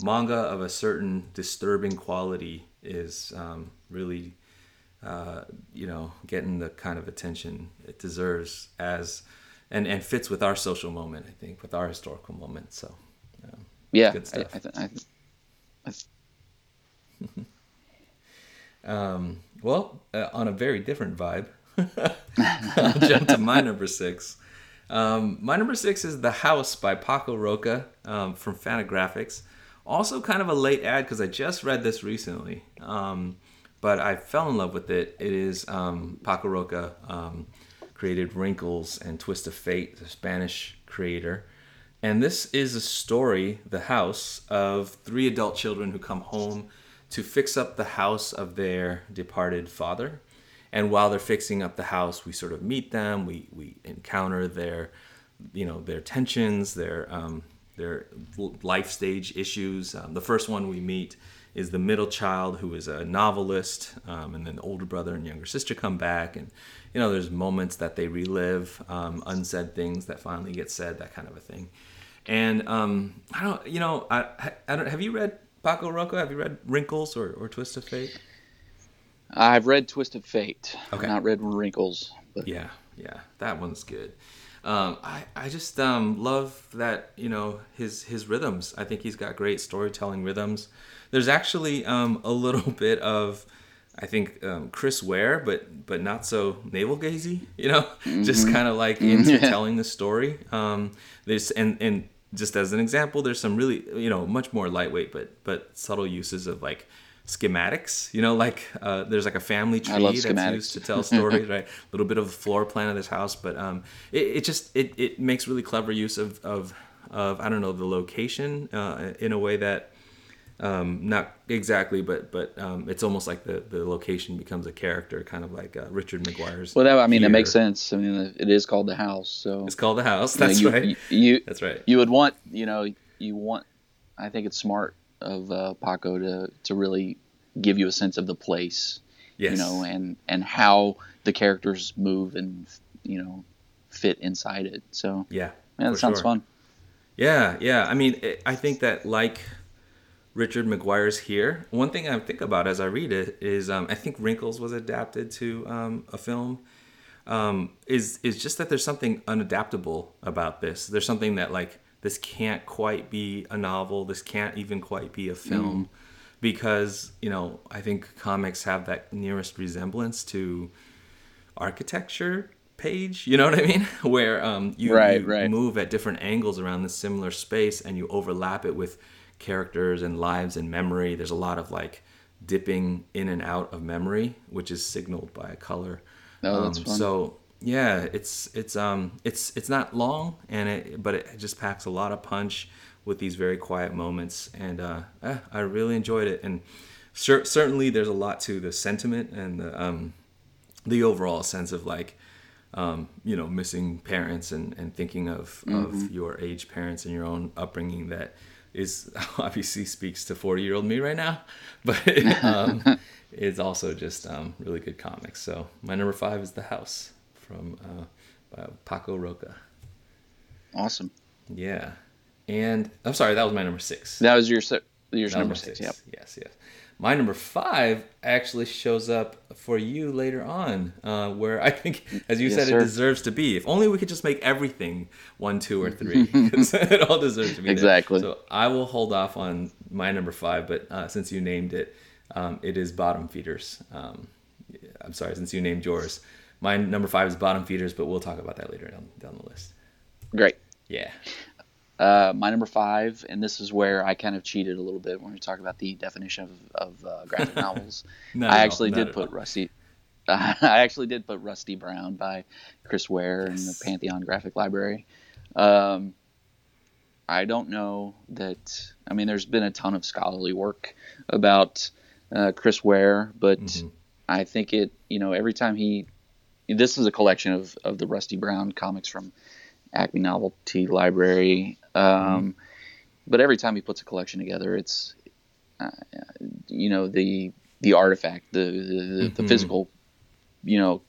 manga of a certain disturbing quality is really, getting the kind of attention it deserves as, and fits with our social moment, I think, with our historical moment. So, good stuff. On a very different vibe, I'll jump to my number 6. My number 6 is The House by Paco Roca from Fantagraphics. Also kind of a late ad because I just read this recently, but I fell in love with it. It is Paco Roca created Wrinkles and Twist of Fate, the Spanish creator. And this is a story, The House, of 3 adult children who come home to fix up the house of their departed father. And while they're fixing up the house, we sort of meet them. We encounter their, their tensions, their life stage issues. The first one we meet is the middle child who is a novelist, and then the older brother and younger sister come back, and there's moments that they relive, unsaid things that finally get said, that kind of a thing. And have you read Paco Roca? Have you read Wrinkles or Twist of Fate? I've read Twist of Fate. Okay. I've not read Wrinkles. But... Yeah, that one's good. I just love that, his rhythms. I think he's got great storytelling rhythms. There's actually a little bit of, I think, Chris Ware, but not so navel-gazy, just kind of like into telling the story. And just as an example, there's some really, much more lightweight but subtle uses of like schematics, you know, like there's like a family tree that's used to tell stories, right? A little bit of the floor plan of this house, but it makes really clever use of I don't know, the location in a way that not exactly, but it's almost like the location becomes a character, kind of like Richard McGuire's. Well, that makes sense. I mean, it is called The House, so it's called The House. That's right. That's right. You would want, I think it's smart of Paco to really give you a sense of the place, yes, and how the characters move and fit inside it. So yeah, man, that sounds fun. Yeah. I mean, I think that like Richard McGuire's here, one thing I think about as I read it is I think Wrinkles was adapted to a film. Is just that there's something unadaptable about this. There's something that like this can't quite be a novel. This can't even quite be a film, because I think comics have that nearest resemblance to architecture page. You know what I mean? Where you move at different angles around this similar space and you overlap it with characters and lives and memory. There's a lot of like dipping in and out of memory, which is signaled by a color. That's fun. So yeah, it's not long, and it just packs a lot of punch with these very quiet moments, and I really enjoyed it. And certainly there's a lot to the sentiment and the overall sense of like missing parents and thinking of your age parents and your own upbringing that is obviously speaks to 40-year-old me right now, but it's also just really good comics. So my number 5 is The House from by Paco Roca. Awesome. Yeah, and I'm sorry, that was my number 6. That was your number 6. Yep. Yes. My number 5 actually shows up for you later on, where I think, as you said, sir, it deserves to be. If only we could just make everything 1, 2, or 3, because it all deserves to be. Exactly. There. So I will hold off on my number 5, but since you named it, it is Bottom Feeders. I'm sorry, since you named yours, my number 5 is Bottom Feeders, but we'll talk about that later down the list. Great. Yeah. My number 5, and this is where I kind of cheated a little bit when we talk about the definition of graphic novels. I actually did put Rusty Brown by Chris Ware in the Pantheon Graphic Library. I don't know that. I mean, there's been a ton of scholarly work about Chris Ware, but I think it. Every time this is a collection of the Rusty Brown comics from Acme Novelty Library. But every time he puts a collection together, it's, the artifact, the physical,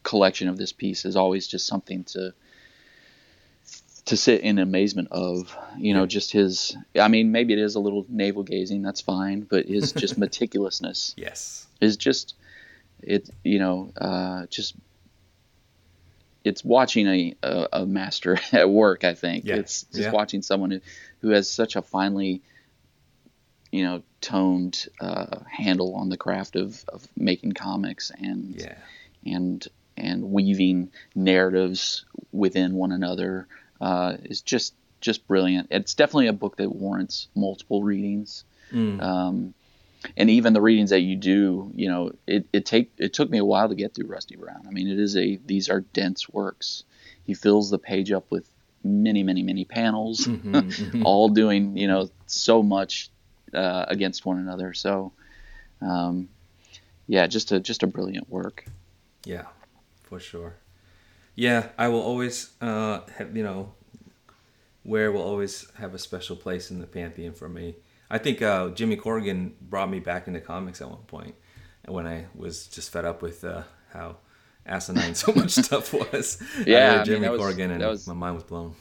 collection of this piece is always just something to sit in amazement of, just his, I mean, maybe it is a little navel gazing, that's fine, but his just meticulousness is just, it's watching a master at work, I think. Yeah. It's just watching someone who has such a finely, toned handle on the craft of making comics and weaving narratives within one another is just brilliant. It's definitely a book that warrants multiple readings. And even the readings that you do, it took me a while to get through Rusty Brown. I mean, these are dense works. He fills the page up with many, many, many panels, all doing, so much against one another. So, just a brilliant work. Yeah, for sure. Yeah, I will always, Ware will always have a special place in the Pantheon for me. I think Jimmy Corrigan brought me back into comics at one point when I was just fed up with how asinine so much stuff was. Yeah, Corrigan, and my mind was blown.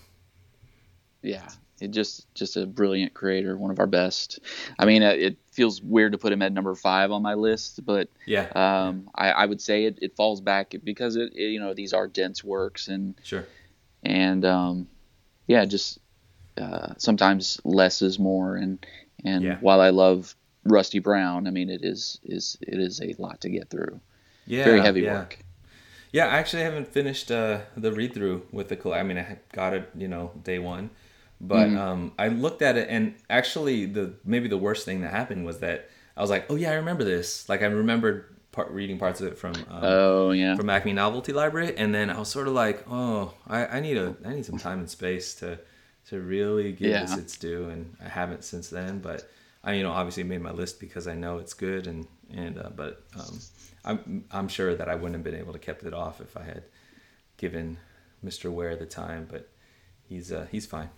Yeah, it just a brilliant creator, one of our best. I mean, it feels weird to put him at number 5 on my list, but I would say it falls back because it these are dense works and sure, and sometimes less is more and yeah. While I love Rusty Brown, I mean, it is a lot to get through. Yeah, very heavy work. Yeah, I actually haven't finished the read through with the collection. I mean, I got it, day one, but I looked at it, and actually, maybe the worst thing that happened was that I was like, oh yeah, I remember this. Like I remembered reading parts of it from Acme Novelty Library, and then I was sort of like, oh, I need some time and space to really give this its due, and I haven't since then. But I, obviously made my list because I know it's good, but I'm sure that I wouldn't have been able to kept it off if I had given Mr. Ware the time, but he's fine.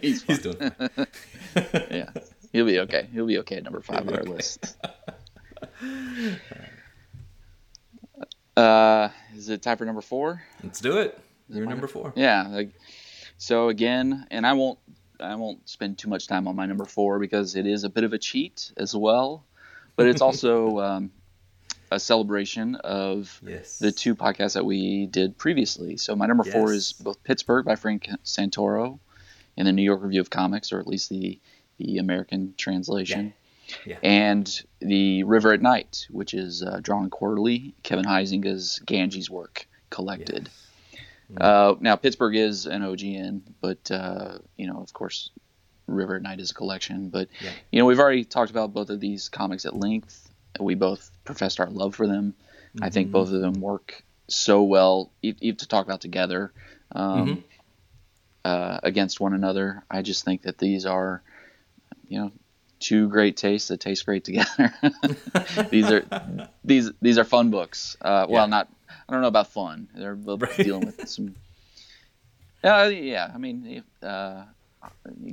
He's doing fine. Yeah, he'll be okay. He'll be okay at number 5 on our list. Is it time for number 4? Let's do it. You're number 4. Yeah. So again, and I won't spend too much time on my number 4 because it is a bit of a cheat as well, but it's also a celebration of the 2 podcasts that we did previously. So my number 4 is both Pittsburgh by Frank Santoro and the New York Review of Comics, or at least the American translation, and the River at Night, which is Drawn and Quarterly, Kevin Huizinga's Ganges work collected. Yes. Now Pittsburgh is an OGN, but of course, River at Night is a collection. But we've already talked about both of these comics at length. We both professed our love for them. Mm-hmm. I think both of them work so well, even to talk about together, against one another. I just think that these are, 2 great tastes that taste great together. These are fun books. I don't know about fun. They're dealing with some.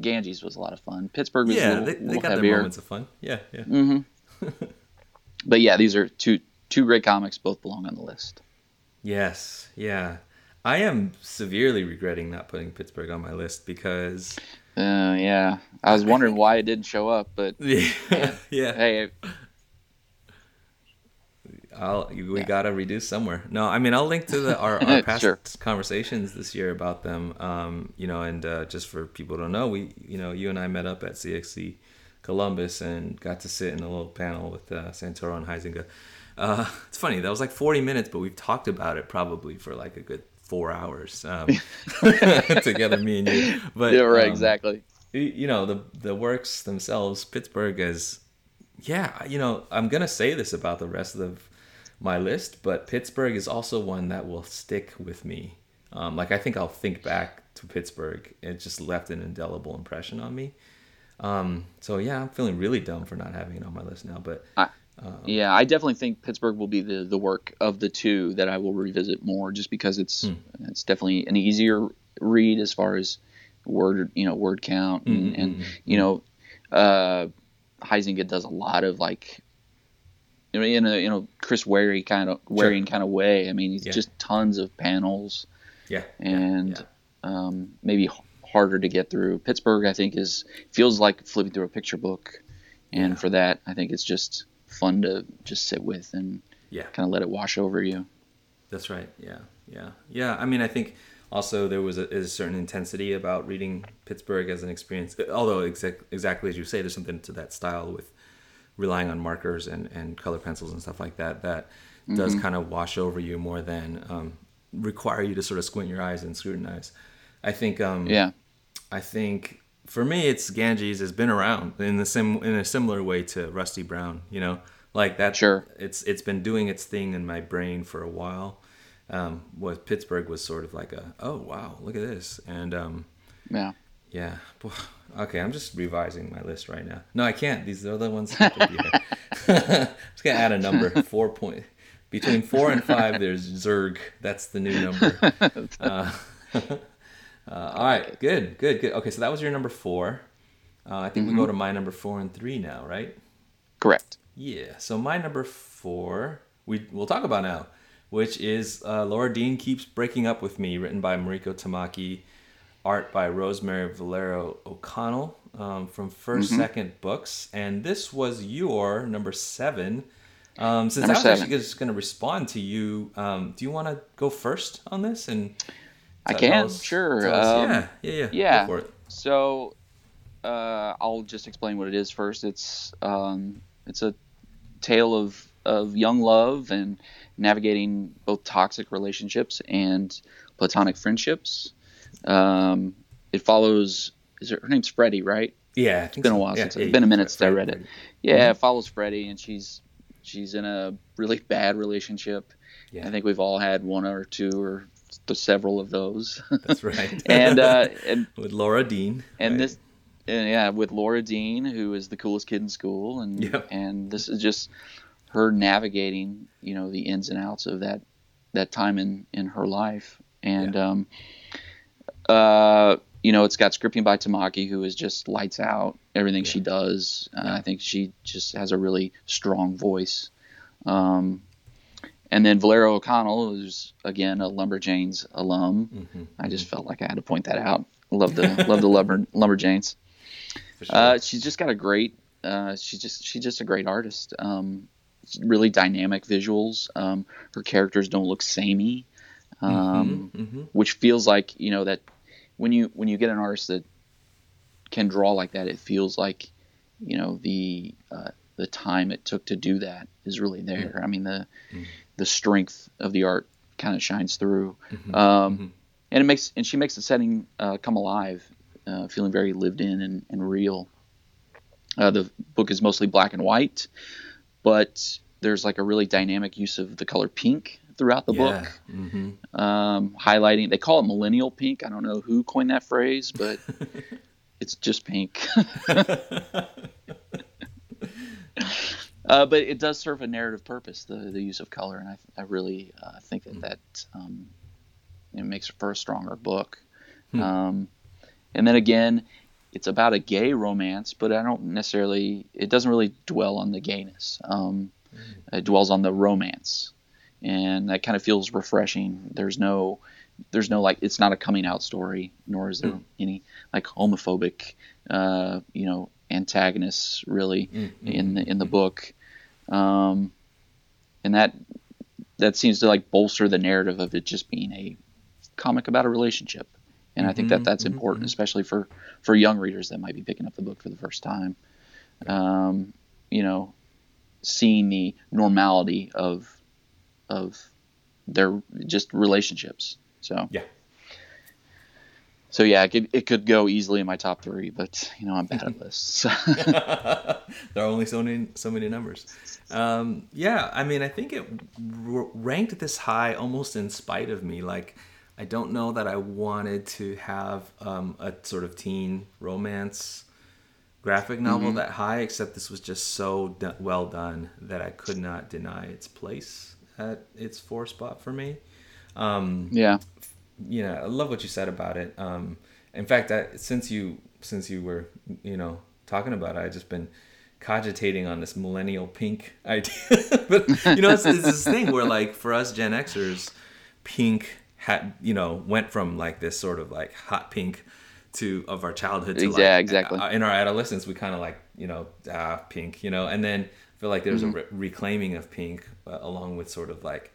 Ganges was a lot of fun. Pittsburgh was a little heavier. They got their moments of fun. Yeah. Mm-hmm. But yeah, these are two great comics. Both belong on the list. Yes. Yeah. I am severely regretting not putting Pittsburgh on my list because. Yeah. I was wondering why it didn't show up, but. Yeah. Hey. We gotta reduce somewhere. No, I mean I'll link to our past conversations this year about them. Just for people who don't know, we you and I met up at CXC Columbus and got to sit in a little panel with Santoro and Huizinga. It's funny, that was like 40 minutes, but we've talked about it probably for like a good 4 hours together, me and you. But yeah, right, exactly. The works themselves, Pittsburgh is. Yeah, I'm gonna say this about the rest of my list, but Pittsburgh is also one that will stick with me. I think I'll think back to Pittsburgh. It just left an indelible impression on me. I'm feeling really dumb for not having it on my list now. But I definitely think Pittsburgh will be the work of the 2 that I will revisit more, just because it's definitely an easier read as far as word count and Huizinga does a lot of Chris Ware kind of way. I mean, he's just tons of panels. Yeah. And maybe harder to get through. Pittsburgh, I think, feels like flipping through a picture book. And for that, I think it's just fun to just sit with and kind of let it wash over you. That's right. Yeah. Yeah. Yeah. I mean, I think also there was a certain intensity about reading Pittsburgh as an experience. Although exactly as you say, there's something to that style with relying on markers and color pencils and stuff like that does kind of wash over you more than require you to sort of squint your eyes and scrutinize. I think for me, it's Ganges has been around in a similar way to Rusty Brown, it's been doing its thing in my brain for a while. What Pittsburgh was sort of like oh wow, look at this. And yeah. Okay, I'm just revising my list right now. No, I can't. These are the ones that should be here. I'm just going to add a number. 4 point. Between 4 and 5, there's Zerg. That's the new number. All right, good. Okay, so that was your number 4. I think we go to my number 4 and 3 now, right? Correct. Yeah, so my number 4, we'll talk about now, which is Laura Dean Keeps Breaking Up With Me, written by Mariko Tamaki. Art by Rosemary Valero O'Connell from First Second Books. And this was your number 7. Since I was actually just going to respond to you, do you want to go first on this? And I can, sure. Yeah. Go for it. So I'll just explain what it is first. It's a tale of young love and navigating both toxic relationships and platonic friendships. It follows. Her name's Freddie, right? Yeah, I think it's been a while. It's been a minute since I read it. Yeah, it follows Freddie, and she's in a really bad relationship. Yeah. I think we've all had one or two or several of those. That's right. and with Laura Dean. And right. With Laura Dean, who is the coolest kid in school, and and this is just her navigating, the ins and outs of that time in her life. And it's got scripting by Tamaki, who is just lights out everything she does. I think she just has a really strong voice. And then Valero O'Connell, who's again a Lumberjanes alum. Mm-hmm. I just felt like I had to point that out. Love the Lumberjanes. For sure. She's just got a great. She's just a great artist. Really dynamic visuals. Her characters don't look samey, which feels like that. When you get an artist that can draw like that, it feels like the time it took to do that is really there. I mean the strength of the art kind of shines through, and she makes the setting come alive, feeling very lived in and real. The book is mostly black and white, but there's like a really dynamic use of the color pink throughout the book, highlighting. They call it millennial pink. I don't know who coined that phrase, but it's just pink. But it does serve a narrative purpose, the use of color, and I really think that it makes for a stronger book. And then again, it's about a gay romance, but it doesn't really dwell on the gayness. It dwells on the romance. And that kind of feels refreshing. There's no like, it's not a coming out story, nor is there any like homophobic, antagonists really in the book. And that seems to like bolster the narrative of it just being a comic about a relationship. And I think that's important, especially for young readers that might be picking up the book for the first time. Seeing the normality of their just relationships. So it could go easily in my top three, but I'm bad at lists. There are only so many numbers. I mean, I think it ranked this high almost in spite of me. Like, I don't know that I wanted to have a sort of teen romance graphic novel that high, except this was just so well done that I could not deny its place at its four spot for me. I love what you said about it. In fact, since you were talking about it, I've just been cogitating on this millennial pink idea. But it's this thing where like for us Gen Xers, pink had went from like this sort of like hot pink of our childhood to in our adolescence we kind of like pink and then feel like there's a reclaiming of pink along with sort of like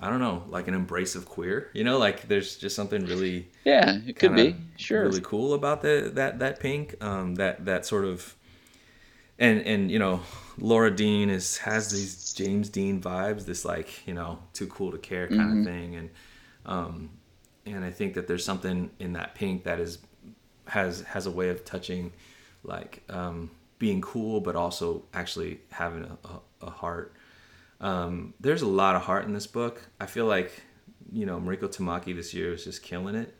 an embrace of queer, like there's just something really it could be really cool about that pink, that sort of and Laura Dean has these James Dean vibes, this like too cool to care kind of thing, and I think that there's something in that pink that has a way of touching like being cool, but also actually having a heart. There's a lot of heart in this book. I feel like, Mariko Tamaki this year is just killing it.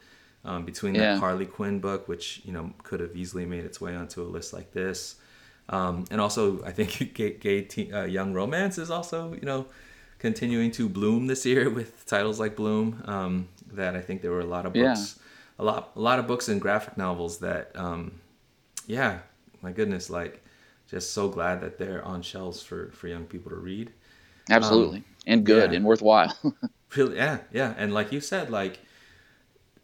Between that Harley Quinn book, which, could have easily made its way onto a list like this. And also, I think gay young romance is also, continuing to bloom this year with titles like Bloom, that I think there were a lot of books, a lot of books and graphic novels that, my goodness, like just so glad that they're on shelves for young people to read. Absolutely. And good and worthwhile. Really. Yeah. Yeah. And like you said, like,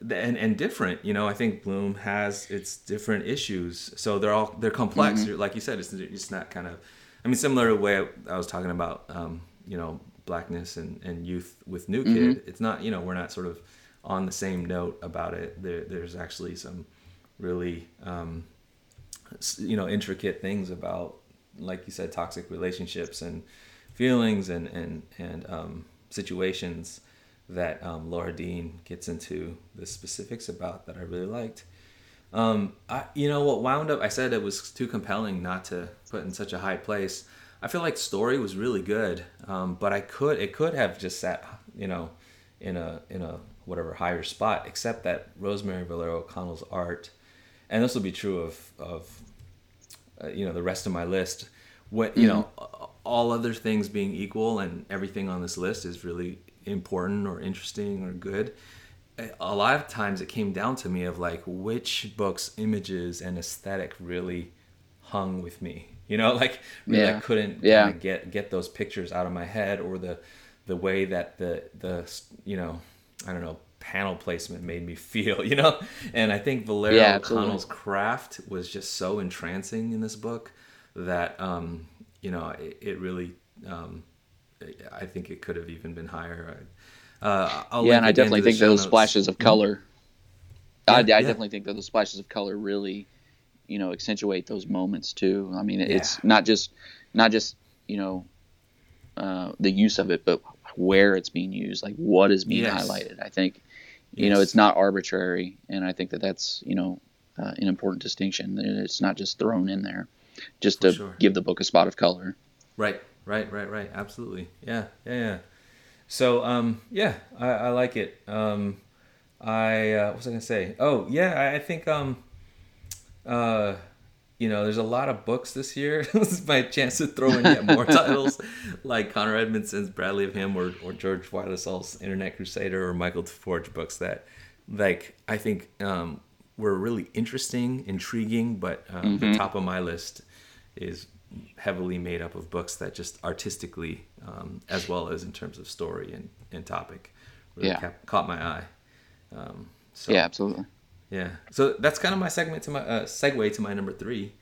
and different, I think Bloom has its different issues. So they're complex. Mm-hmm. Like you said, it's not kind of, I mean, similar to the way I was talking about, blackness and youth with New Kid. It's not, we're not sort of on the same note about it. There's actually some really, intricate things about, like you said, toxic relationships and feelings and situations that Laura Dean gets into the specifics about that I really liked. You know what wound up? I said it was too compelling not to put in such a high place. I feel like story was really good, but it could have just sat, you know, in a whatever higher spot. Except that Rosemary Valero-O'Connell's art, and this will be true of you know, the rest of my list. What you know, all other things being equal, and everything on this list is really important or interesting or good. A lot of times it came down to me of like which books, images, and aesthetic really hung with me. You know, like really I couldn't kind of get those pictures out of my head, or the way that the you know, I don't know, panel placement made me feel. You know, and I think Valero O'Connell's craft was just so entrancing in this book that you know, it really I think it could have even been higher. And I definitely think those splashes of color. Yeah, I definitely think that those splashes of color really, you know, accentuate those moments too. I mean, it's not just you know, the use of it, but where it's being used, like what is being highlighted. I think, you know, it's not arbitrary, and I think that's you know, an important distinction. It's not just thrown in there just to give the book a spot of color. Right. Absolutely. Yeah. So, I like it. What was I going to say? Oh, yeah, I think, you know, there's a lot of books this year. This is my chance to throw in yet more titles like Connor Edmondson's Bradley of Him, or George Wildasall's Internet Crusader, or Michael DeForge books that, like, I think were really interesting, intriguing, but the top of my list is heavily made up of books that just artistically, as well as in terms of story and topic, really caught my eye. Absolutely. Yeah. So that's kind of my segue to my number three,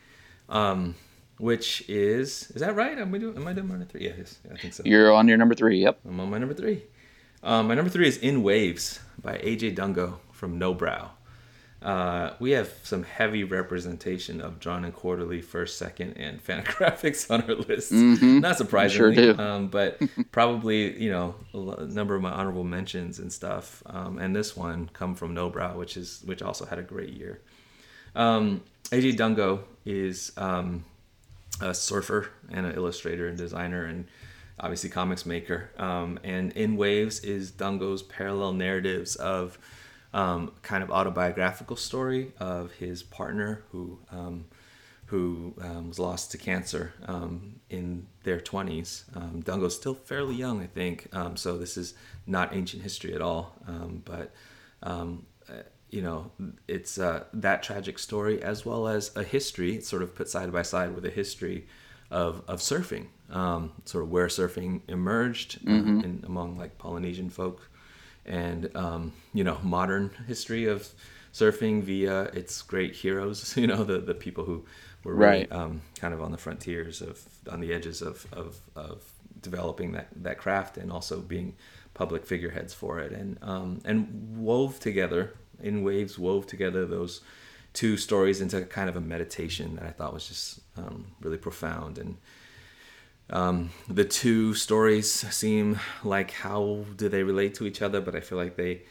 which is that right? Am I doing my number three? Yeah, yes, I think so. You're on your number three. Yep. I'm on my number three. My number three is In Waves by AJ Dungo from No Brow. We have some heavy representation of Drawn and Quarterly, First, Second, and Fantagraphics on our list. Mm-hmm. Not surprisingly, sure do. But probably, you know, a number of my honorable mentions and stuff. And this one come from No Brow, which also had a great year. AJ Dungo is a surfer and an illustrator and designer and obviously comics maker. And In Waves is Dungo's parallel narratives of kind of autobiographical story of his partner who was lost to cancer in their 20s. Dungo's still fairly young, I think, so this is not ancient history at all. You know, it's that tragic story as well as a history. It's sort of put side by side with a history of surfing, sort of where surfing emerged among like Polynesian folk. And, you know, modern history of surfing via its great heroes, you know, the people who were really kind of on the frontiers on the edges of developing that craft and also being public figureheads for it. And In Waves wove together those two stories into kind of a meditation that I thought was just really profound. And the two stories seem like, how do they relate to each other? But I feel like they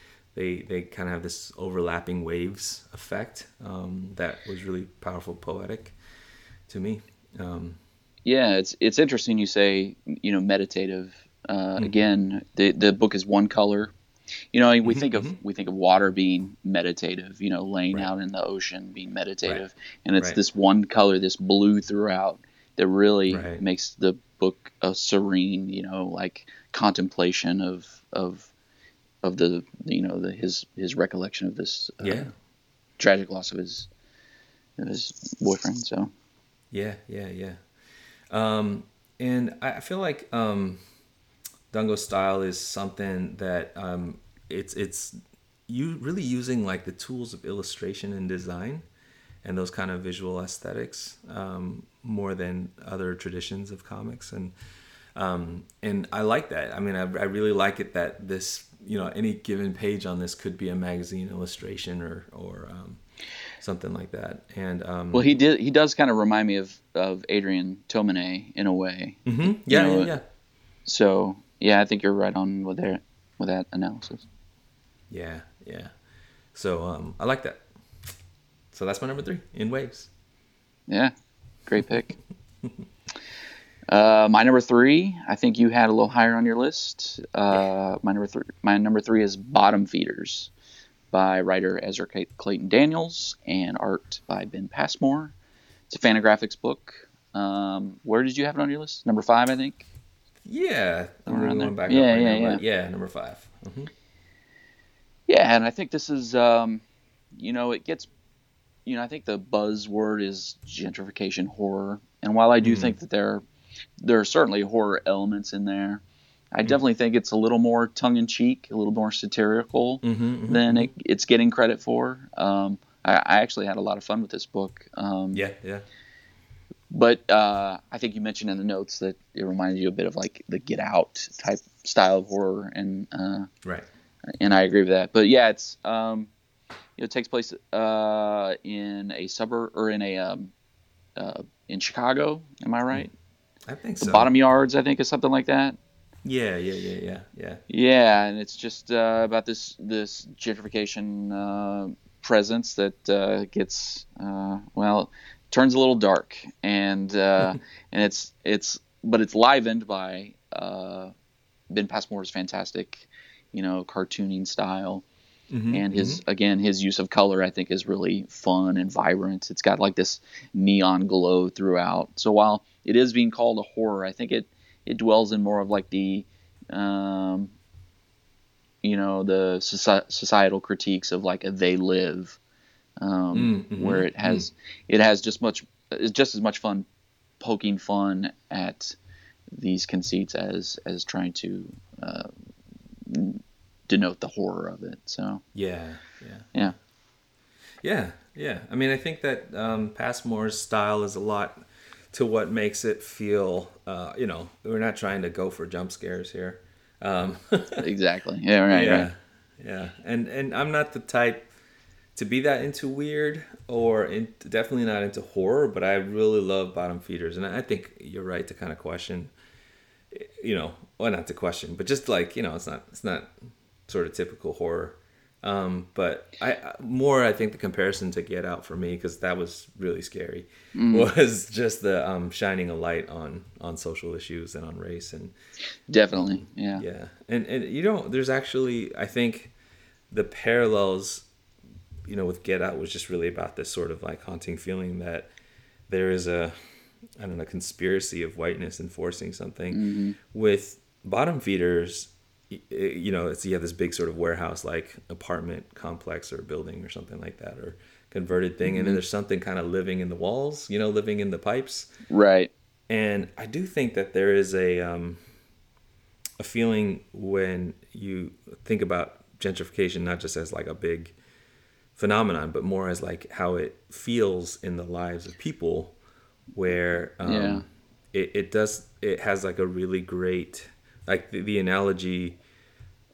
kind of have this overlapping waves effect that was really powerful, poetic to me. It's interesting you say, you know, meditative. Again, the book is one color. You know, we think of water being meditative, you know, laying out in the ocean being meditative, and it's this one color, this blue throughout, that really makes the book a serene, you know, like contemplation of the, you know, his recollection of this tragic loss of his boyfriend. So yeah. And I feel like Dungo's style is something that it's you really using like the tools of illustration and design and those kind of visual aesthetics more than other traditions of comics. And I like that. I mean, I really like it that this, you know, any given page on this could be a magazine illustration or something like that. And well, he does kind of remind me of Adrian Tomine in a way. Mm-hmm. Yeah, you know, yeah. So yeah, I think you're right on with that analysis. Yeah. So I like that. So that's my number 3, In Waves. Yeah, great pick. My number 3, I think you had a little higher on your list. My number three is Bottom Feeders, by writer Ezra Clayton Daniels and art by Ben Passmore. It's a Fantagraphics book. Where did you have it on your list? Number 5, I think. Yeah, around there. Back yeah, right yeah, now, yeah. Yeah, number 5. Mm-hmm. Yeah, and I think this is, it gets, I think the buzzword is gentrification horror. And while I do think that there are certainly horror elements in there, I definitely think it's a little more tongue-in-cheek, a little more satirical than it's getting credit for. I actually had a lot of fun with this book. But I think you mentioned in the notes that it reminded you a bit of like the Get Out type style of horror, and and I agree with that. But yeah, it's it takes place in a suburb or in Chicago. Am I right? I think so. The Bottom Yards, I think, is something like that. Yeah, and it's just about this gentrification presence that gets turns a little dark, and and it's livened by Ben Passmore's fantastic, cartooning style, and his use of color I think is really fun and vibrant. It's got like this neon glow throughout. So while it is being called a horror, I think it dwells in more of like the, the societal critiques of like a They Live, where it has just as much fun poking fun at these conceits as trying to denote the horror of it. So yeah. I mean, I think that Passmore's style is a lot to what makes it feel, we're not trying to go for jump scares here. Exactly. Yeah. Right. Yeah. Right. Yeah. And I'm not the type to be that into weird or definitely not into horror, but I really love Bottom Feeders. And I think you're right to kind of question, not to question, but just like, it's not sort of typical horror. But I think the comparison to Get Out for me, because that was really scary, was just the shining a light on social issues and on race, and definitely, and there's actually, I think, the parallels, with Get Out was just really about this sort of like haunting feeling that there is a conspiracy of whiteness enforcing something. With Bottom Feeders, it's you have this big sort of warehouse like apartment complex or building or something like that, or converted thing, and then there's something kind of living in the walls, living in the pipes, right? And I do think that there is a feeling when you think about gentrification, not just as like a big phenomenon, but more as like how it feels in the lives of people, where it has like a really great, like the analogy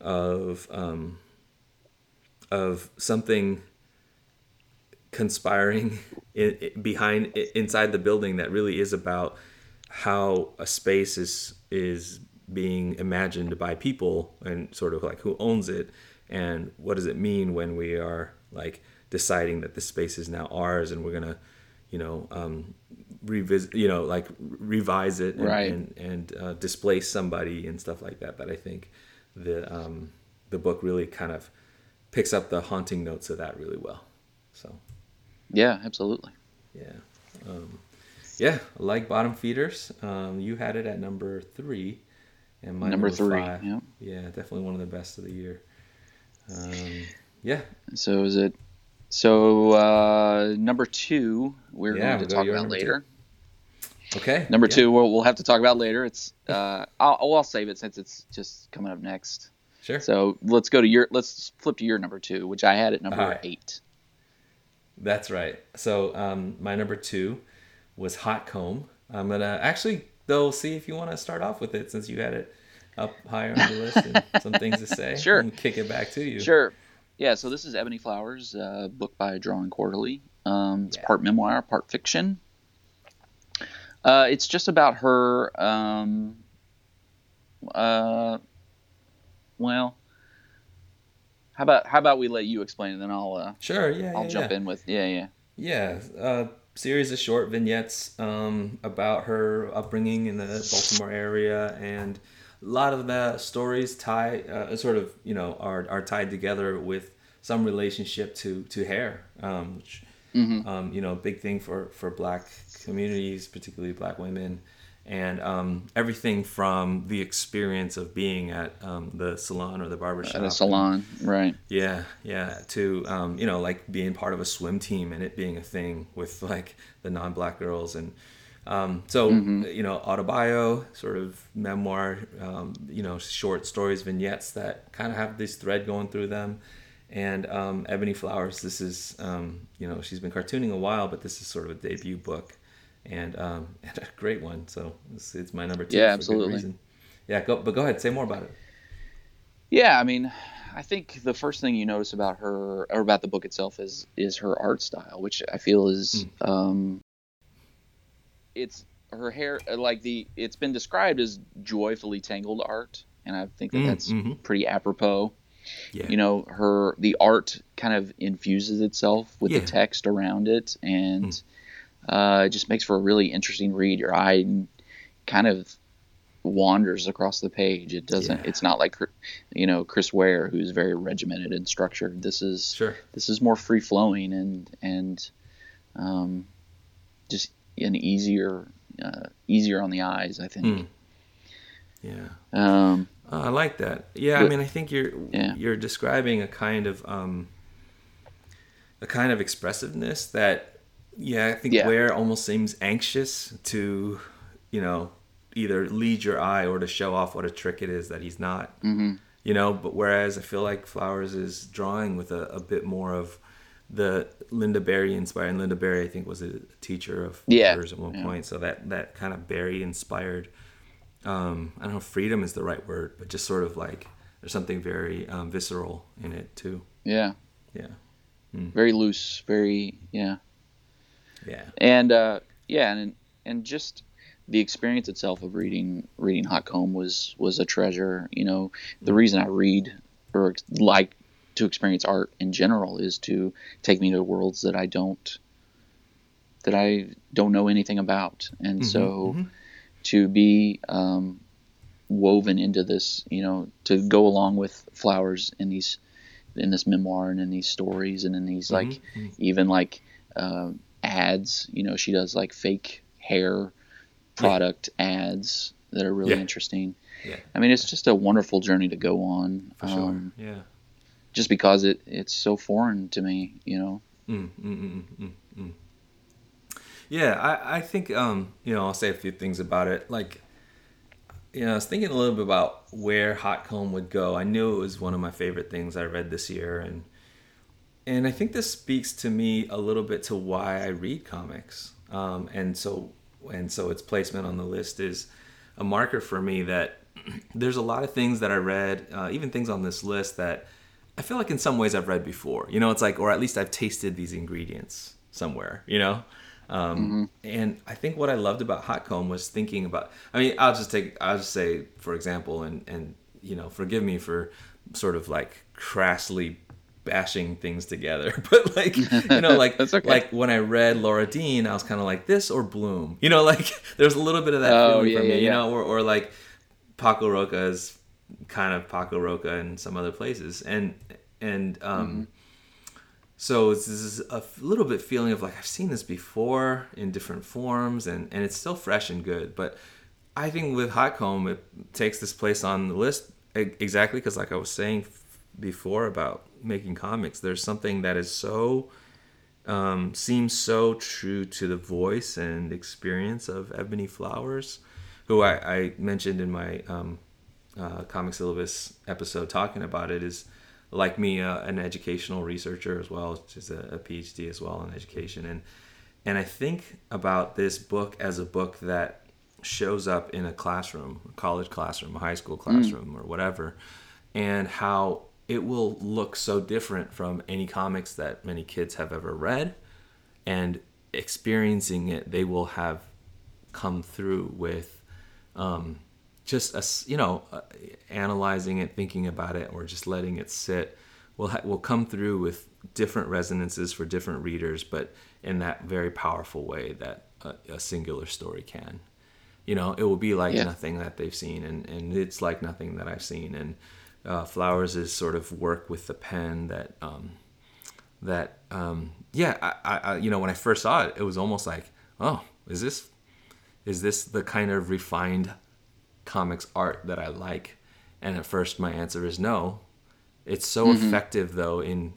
of something conspiring inside the building that really is about how a space is being imagined by people, and sort of like who owns it, and what does it mean when we are like deciding that this space is now ours, and we're gonna revise it, and and displace somebody and stuff like that. That I think the book really kind of picks up the haunting notes of that really well. So yeah, absolutely. Yeah, I like Bottom Feeders. You had it at number 3, and my number 3. 5, yeah, definitely one of the best of the year. Yeah. So is it? So number 2, we're going to talk about later. Okay. Number 2, we'll have to talk about later. It's I'll save it since it's just coming up next. Sure. So let's flip to your number 2, which I had at number 8. That's right. So my number 2 was Hot Comb. I'm gonna see if you want to start off with it, since you had it up higher on the list, and some things to say. Sure. And kick it back to you. Sure. Yeah, so this is Ebony Flowers, a book by Drawn and Quarterly. It's part memoir, part fiction. It's just about her, how about we let you explain it, and I'll jump in with, Yeah, series of short vignettes about her upbringing in the Baltimore area, and a lot of the stories tie sort of, you know, are tied together with some relationship to hair, which you know, big thing for Black communities, particularly Black women, and everything from the experience of being at the salon or the barbershop. At a salon, right. Yeah, yeah, to, you know, like being part of a swim team and it being a thing with like the non-Black girls. And so, you know, autobio, sort of memoir, you know, short stories, vignettes that kind of have this thread going through them. And Ebony Flowers, this is, you know, she's been cartooning a while, but this is sort of a debut book. And a great one. So it's my number 2. Yeah, absolutely. Yeah, go ahead. Say more about it. Yeah, I mean, I think the first thing you notice about her or about the book itself is her art style, which I feel is it's her hair, like it's been described as joyfully tangled art, and I think that that's pretty apropos. Yeah. You know, the art kind of infuses itself with the text around it, and it just makes for a really interesting read. Your eye kind of wanders across the page. It doesn't. Yeah. It's not like, you know, Chris Ware, who's very regimented and structured. This is more free flowing and just an easier on the eyes, I think. Yeah. I like that. Yeah, I mean, I think you're describing a kind of expressiveness that. Yeah, I think Ware almost seems anxious to, you know, either lead your eye or to show off what a trick it is that he's not, you know, but whereas I feel like Flowers is drawing with a bit more of the Linda Barry inspired. And Linda Barry, I think, was a teacher of hers at one point. So that kind of Barry inspired, I don't know if freedom is the right word, but just sort of like there's something very visceral in it too. Yeah. Yeah. Mm. Very loose, very, yeah. And and just the experience itself of reading Hot Comb was a treasure. You know, the reason I read or like to experience art in general is to take me to worlds that I don't know anything about, and so to be woven into this, you know, to go along with Flowers in this memoir and in these stories and in these like even like ads, you know, she does like fake hair product ads that are really interesting. Yeah. I mean, it's just a wonderful journey to go on. For sure. Yeah. Just because it's so foreign to me, you know. Yeah, I think you know, I'll say a few things about it. Like, you know, I was thinking a little bit about where Hot Comb would go. I knew it was one of my favorite things I read this year, and I think this speaks to me a little bit to why I read comics. And so its placement on the list is a marker for me that there's a lot of things that I read, even things on this list that I feel like in some ways I've read before. You know, it's like, or at least I've tasted these ingredients somewhere, you know? And I think what I loved about Hot Comb was thinking about, I mean, I'll just say, for example, and you know, forgive me for sort of like crassly bashing things together, but like, you know, like okay. Like when I read Laura Dean, I was kind of like this or Bloom, you know, like there's a little bit of that feeling for me, you know, or like Paco Roca is kind of Paco Roca in some other places, and so this is a little bit feeling of like I've seen this before in different forms, and it's still fresh and good, but I think with Hot Comb it takes this place on the list exactly because, like I was saying before about making comics, there's something that is so seems so true to the voice and experience of Ebony Flowers, who I mentioned in my Comic Syllabus episode talking about it, is like me, an educational researcher as well. She's a PhD as well in education, and I think about this book as a book that shows up in a classroom, a college classroom, a high school classroom, or whatever, and how it will look so different from any comics that many kids have ever read, and experiencing it, they will have come through with just a, you know, analyzing it, thinking about it, or just letting it sit will come through with different resonances for different readers, but in that very powerful way that a singular story can. You know, it will be like nothing that they've seen, and it's like nothing that I've seen. And Flowers is sort of work with the pen that, I you know, when I first saw it, it was almost like, oh, is this the kind of refined comics art that I like? And at first my answer is no. It's so effective though in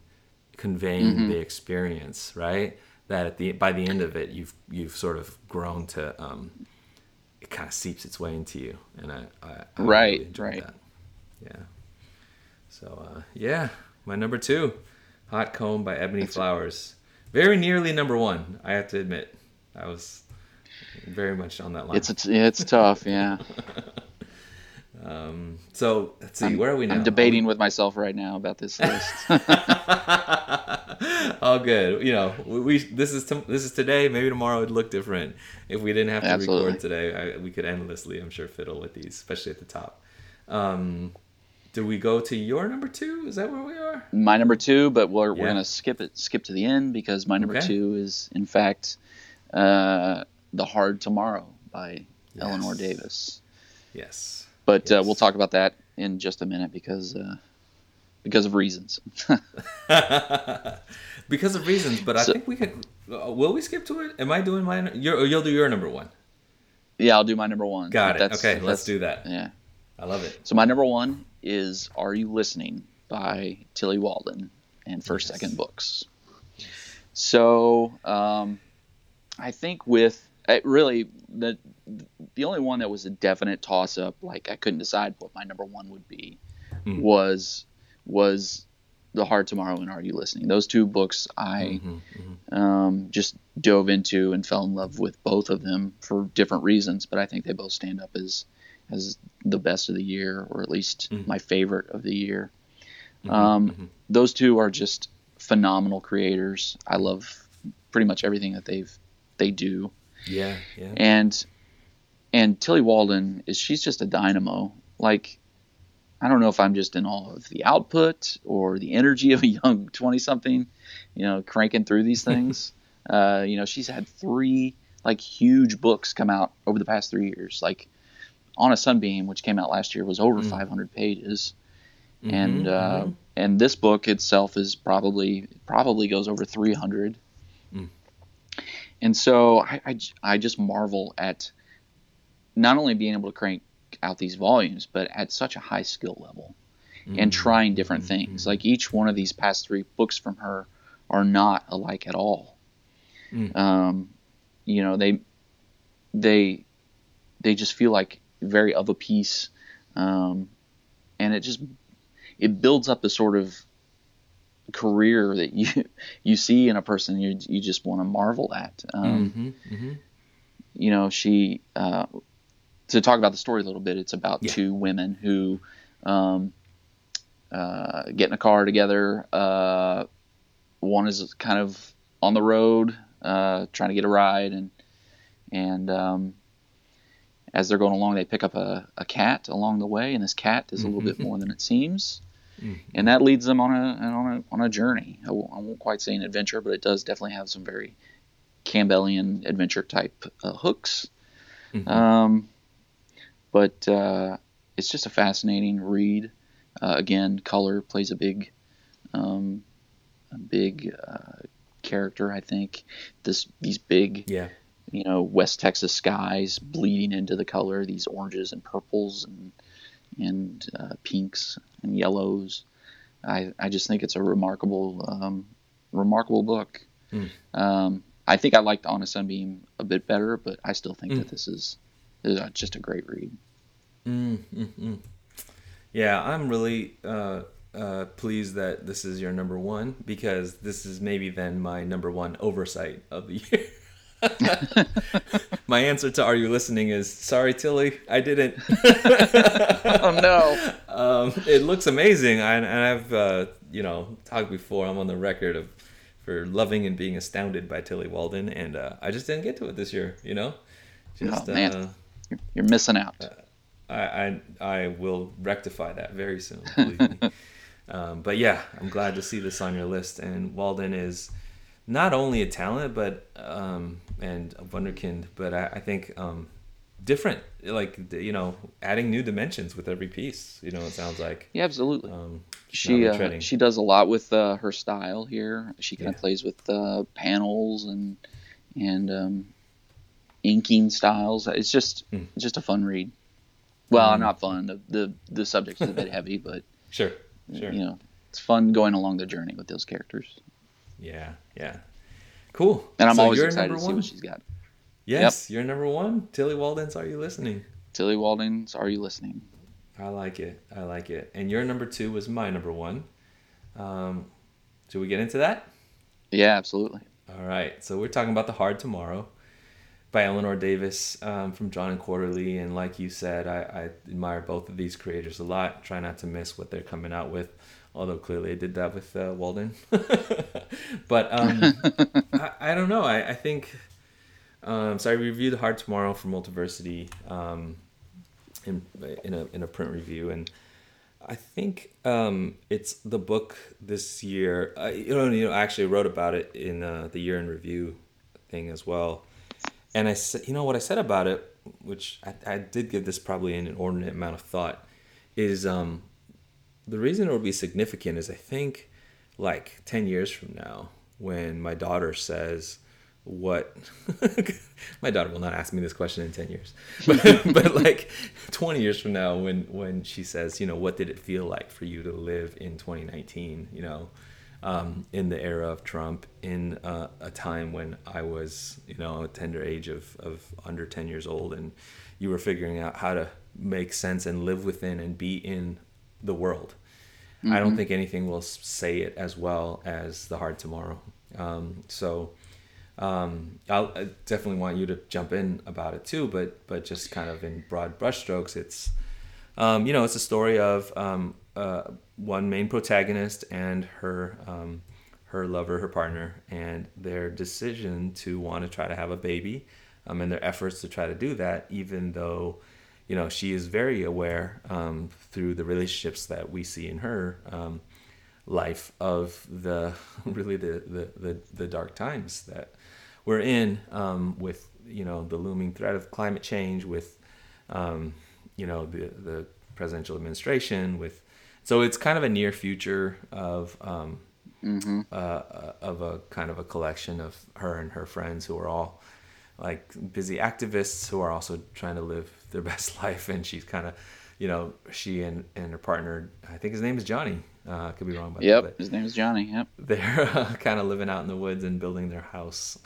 conveying the experience, right? That by the end of it, you've sort of grown to, it kind of seeps its way into you, and I really enjoyed that. Yeah. So my number 2, Hot Comb by Ebony Flowers. Very nearly number 1, I have to admit. I was very much on that line. It's tough, yeah. So let's see, where are we now? I'm debating with myself right now about this list. All good. You know, this is today. Maybe tomorrow it'd look different. If we didn't have to record today, we could endlessly, I'm sure, fiddle with these, especially at the top. Do we go to your number 2? Is that where we are? My number 2, but we're gonna skip to the end, because my number 2 is, in fact, The Hard Tomorrow by Eleanor Davis. Yes. But we'll talk about that in just a minute because of reasons. Because of reasons, but I think we could. Will we skip to it? Am I doing mine? You'll do your number 1. Yeah, I'll do my number 1. Got it. Okay, let's do that. Yeah, I love it. So my number 1 is "Are You Listening" by Tilly Walden and First Second Books. So I think with really the only one that was a definite toss-up, like I couldn't decide what my number 1 would be, was The Hard Tomorrow and Are You Listening? Those two books I just dove into and fell in love with both of them for different reasons, but I think they both stand up as the best of the year, or at least my favorite of the year. Those two are just phenomenal creators. I love pretty much everything that they do. Yeah, yeah. And Tilly Walden she's just a dynamo. Like, I don't know if I'm just in awe of the output or the energy of a young 20-something, you know, cranking through these things. You know, she's had 3 like huge books come out over the past 3 years. Like, On a Sunbeam, which came out last year, was over 500 pages, and this book itself is probably goes over 300. And so I just marvel at not only being able to crank out these volumes, but at such a high skill level and trying different things. Like, each one of these past 3 books from her are not alike at all. You know, they just feel like very of a piece. And it builds up the sort of career that you see in a person you just want to marvel at. You know, she to talk about the story a little bit, it's about 2 women who get in a car together. One is kind of on the road trying to get a ride, and as they're going along, they pick up a cat along the way, and this cat is a little bit more than it seems. And that leads them on a journey. I won't quite say an adventure, but it does definitely have some very Campbellian adventure type hooks. But it's just a fascinating read. Again, color plays a big character, I think. These big, you know, West Texas skies bleeding into the color. These oranges and purples and pinks and yellows. I just think it's a remarkable book. I think I liked On a Sunbeam a bit better, but I still think that this is just a great read. Yeah, I'm really pleased that this is your number 1, because this is maybe then my number 1 oversight of the year. My answer to Are You Listening is, sorry Tilly, I didn't. Oh no. It looks amazing, and I've you know, talked before, I'm on the record for loving and being astounded by Tilly Walden, and I just didn't get to it this year, you know. Man, you're missing out. I will rectify that very soon, believe me. But yeah, I'm glad to see this on your list. And Walden is not only a talent, but and a wunderkind, but I think different, like, you know, adding new dimensions with every piece. You know, it sounds like. Yeah, absolutely. She does a lot with her style here. She kind of plays with panels and inking styles. It's just a fun read. Well, not fun. The subject is a bit heavy, but sure. You know, it's fun going along the journey with those characters. Yeah. Cool. And I'm always excited to see what she's got. Yes, you're number one. Tilly Walden's Are You Listening? Tilly Walden's Are You Listening? I like it. And your number two was my number one. Should we get into that? Yeah, absolutely. All right. So we're talking about The Hard Tomorrow by Eleanor Davis from Drawn and Quarterly. And like you said, I admire both of these creators a lot. Try not to miss what they're coming out with. Although clearly I did that with Walden. But I don't know. I think... so I reviewed The Hard Tomorrow for Multiversity in a print review. And I think it's the book this year. I actually wrote about it in the year in review thing as well. And I said, you know, what I said about it, which I did give this probably an inordinate amount of thought, is the reason it will be significant is I think like 10 years from now when my daughter says, what my daughter will not ask me this question in 10 years but like 20 years from now when she says, you know, what did it feel like for you to live in 2019, you know, in the era of Trump, in a time when I was, you know, a tender age of under 10 years old, and you were figuring out how to make sense and live within and be in the world. Mm-hmm. I don't think anything will say it as well as The Hard Tomorrow. I definitely want you to jump in about it too, but just kind of in broad brushstrokes, it's you know, it's a story of one main protagonist and her lover, her partner, and their decision to want to try to have a baby, and their efforts to try to do that, even though, you know, she is very aware through the relationships that we see in her life of the dark times that we're in, with, you know, the looming threat of climate change, with you know, the presidential administration, with, so it's kind of a near future of of a kind of a collection of her and her friends who are all like busy activists who are also trying to live their best life, and she's kind of, you know, she and her partner, I think his name is Johnny. Could be wrong about that. Yep, his name is Johnny. Yep. They're kind of living out in the woods and building their house.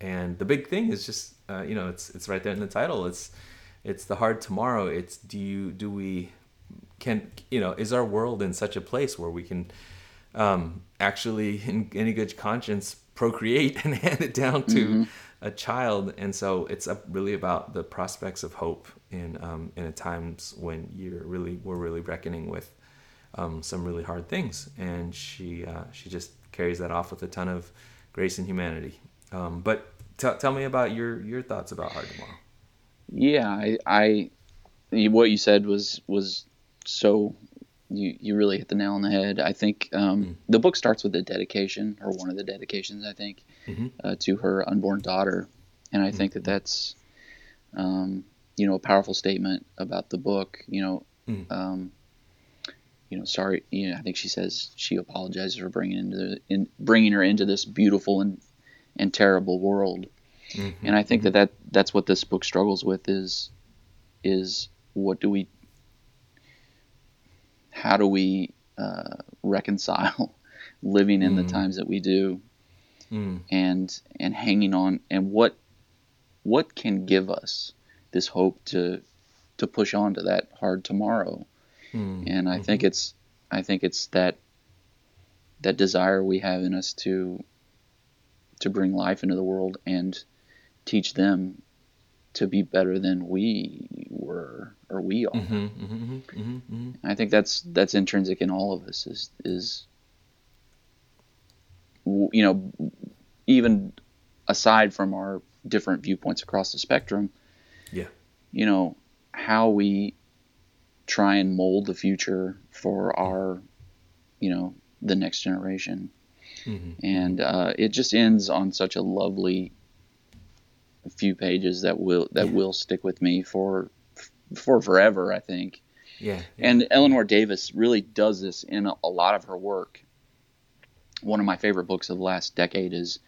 And the big thing is just, you know, it's right there in the title. It's the hard tomorrow. It's is our world in such a place where we can actually, in any good conscience, procreate and hand it down to a child? And so it's really about the prospects of hope in times when we're really reckoning with some really hard things, and she just carries that off with a ton of grace and humanity. But tell me about your thoughts about Hard Tomorrow. Yeah, I what you said was so you really hit the nail on the head. I think the book starts with a dedication, or one of the dedications, I think, to her unborn daughter, and I think that's you know, a powerful statement about the book. You know. You know, sorry. You know, I think she says she apologizes for bringing her into this beautiful and terrible world. Mm-hmm. And I think that's what this book struggles with is how do we reconcile living in the times that we do, and hanging on, and what can give us this hope to push on to that hard tomorrow. And I think it's that desire we have in us to bring life into the world and teach them to be better than we were or we are. I think that's intrinsic in all of us, is you know, even aside from our different viewpoints across the spectrum. Yeah. You know, how we try and mold the future for our you know, the next generation. Mm-hmm. And it just ends on such a lovely few pages that will stick with me for forever, I think. Yeah. And Eleanor Davis really does this in a lot of her work. One of my favorite books of the last decade is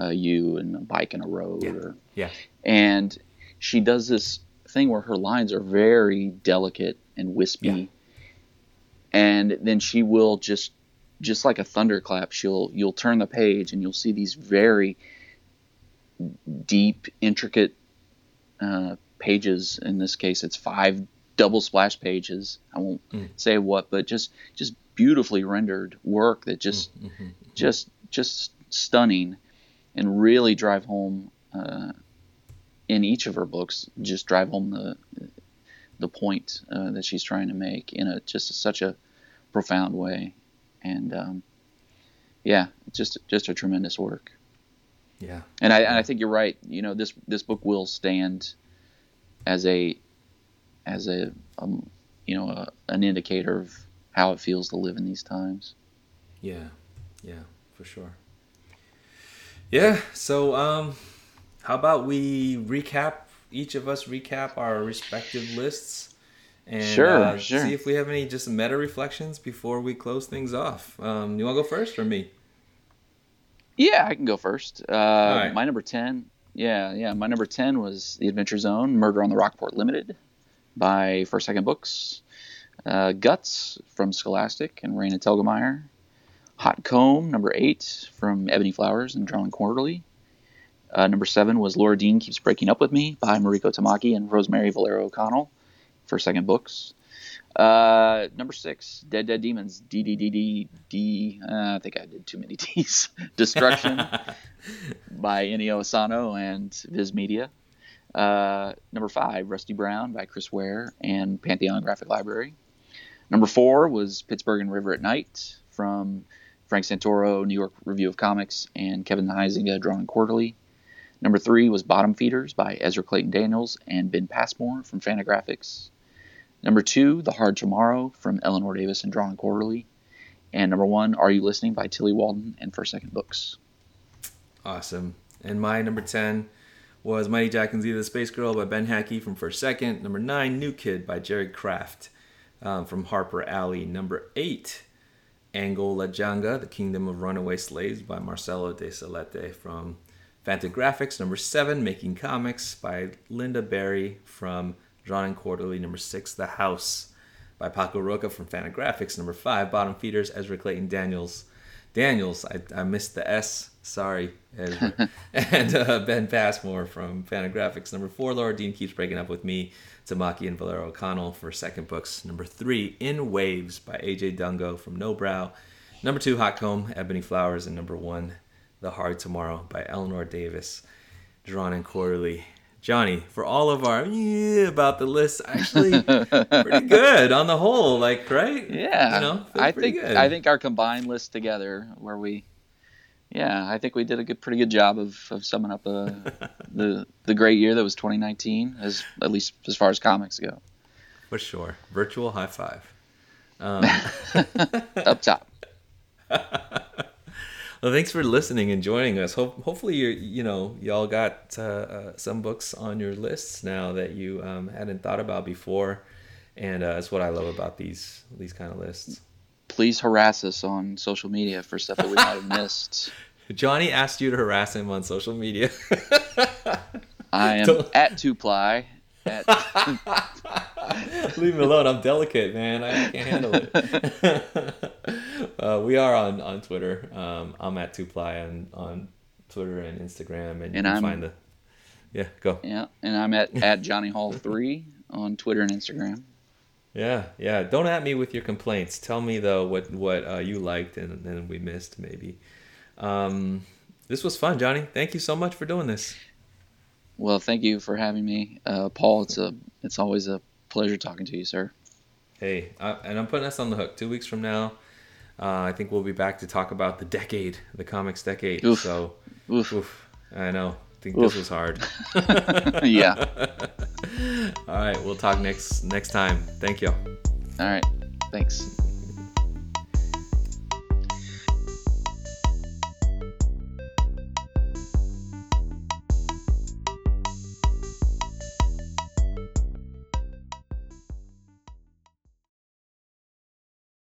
You and A Bike and a Road. Yeah. And she does this thing where her lines are very delicate and wispy. Yeah. And then she will just like a thunderclap, you'll turn the page and you'll see these very deep, intricate pages. In this case, it's 5 double splash pages. I won't say what, but just beautifully rendered work that just stunning, and really drive home in each of her books. Just drive home the point that she's trying to make in such a profound way. And just a tremendous work. Yeah, and I think you're right. You know, this book will stand as an indicator of how it feels to live in these times. Yeah, for sure. Yeah, so how about we recap our respective lists? And sure. See if we have any just meta reflections before we close things off. You want to go first or me? Yeah, I can go first. Right. My number 10. Yeah. My number 10 was The Adventure Zone: Murder on the Rockport Limited by First Second Books. Guts from Scholastic and Raina Telgemeier. Hot Comb, number 8, from Ebony Flowers and Drawn and Quarterly. Number 7 was Laura Dean Keeps Breaking Up With Me by Mariko Tamaki and Rosemary Valero O'Connell. First Second Books. Number 6, Dead Dead Demons, DDDD. I think I did too many D's. Destruction by Inio Asano and Viz Media. Number 5, Rusty Brown by Chris Ware and Pantheon Graphic Library. Number 4 was Pittsburgh and River at Night from Frank Santoro, New York Review of Comics, and Kevin Huizinga, Drawn and Quarterly. Number 3 was Bottom Feeders by Ezra Clayton Daniels and Ben Passmore from Fantagraphics. Number 2, The Hard Tomorrow from Eleanor Davis and Drawn and Quarterly. And number 1, Are You Listening by Tilly Walden and First Second Books. Awesome. And my number 10 was Mighty Jack and Zita the Space Girl by Ben Hackey from First Second. Number 9, New Kid by Jerry Kraft from Harper Alley. Number 8, Angola Janga, The Kingdom of Runaway Slaves by Marcelo de Salete from Fantagraphics. Number 7, Making Comics by Linda Barry from Drawn and Quarterly. Number 6, The House by Paco Roca from Fantagraphics. Number 5, Bottom Feeders, Ezra Clayton Daniels, I missed the S, sorry, Ezra. And Ben Passmore from Fantagraphics. Number 4, Laura Dean Keeps Breaking Up With Me, Tamaki and Valero O'Connell for Second Books. Number 3, In Waves by AJ Dungo from No Brow. Number 2, Hot Comb, Ebony Flowers. And number 1, The Hard Tomorrow by Eleanor Davis, Drawn and Quarterly. Johnny, for all of our about the list, actually pretty good on the whole, like, right? Yeah. You know, I think good. I think our combined list together where we I think we did a pretty good job of summing up the great year that was 2019, as at least as far as comics go. For sure. Virtual high five. Up top. Well, thanks for listening and joining us. Hopefully, y'all got some books on your lists now that you hadn't thought about before, and that's what I love about these kind of lists. Please harass us on social media for stuff that we might have missed. Johnny asked you to harass him on social media. I am at 2ply. Leave me alone. I'm delicate, man. I can't handle it. We are on Twitter. I'm at 2ply on Twitter and Instagram, and you can find the go. Yeah, and I'm at Johnny Hall 3 on Twitter and Instagram. Yeah. Don't at me with your complaints. Tell me though what you liked and then we missed maybe. This was fun, Johnny. Thank you so much for doing this. Well, thank you for having me, Paul. It's always a pleasure talking to you, sir. Hey, and I'm putting us on the hook. 2 weeks from now, I think we'll be back to talk about the comics decade. Oof. So, I know. I think this was hard. Yeah. All right, we'll talk next time. Thank you. All right, thanks.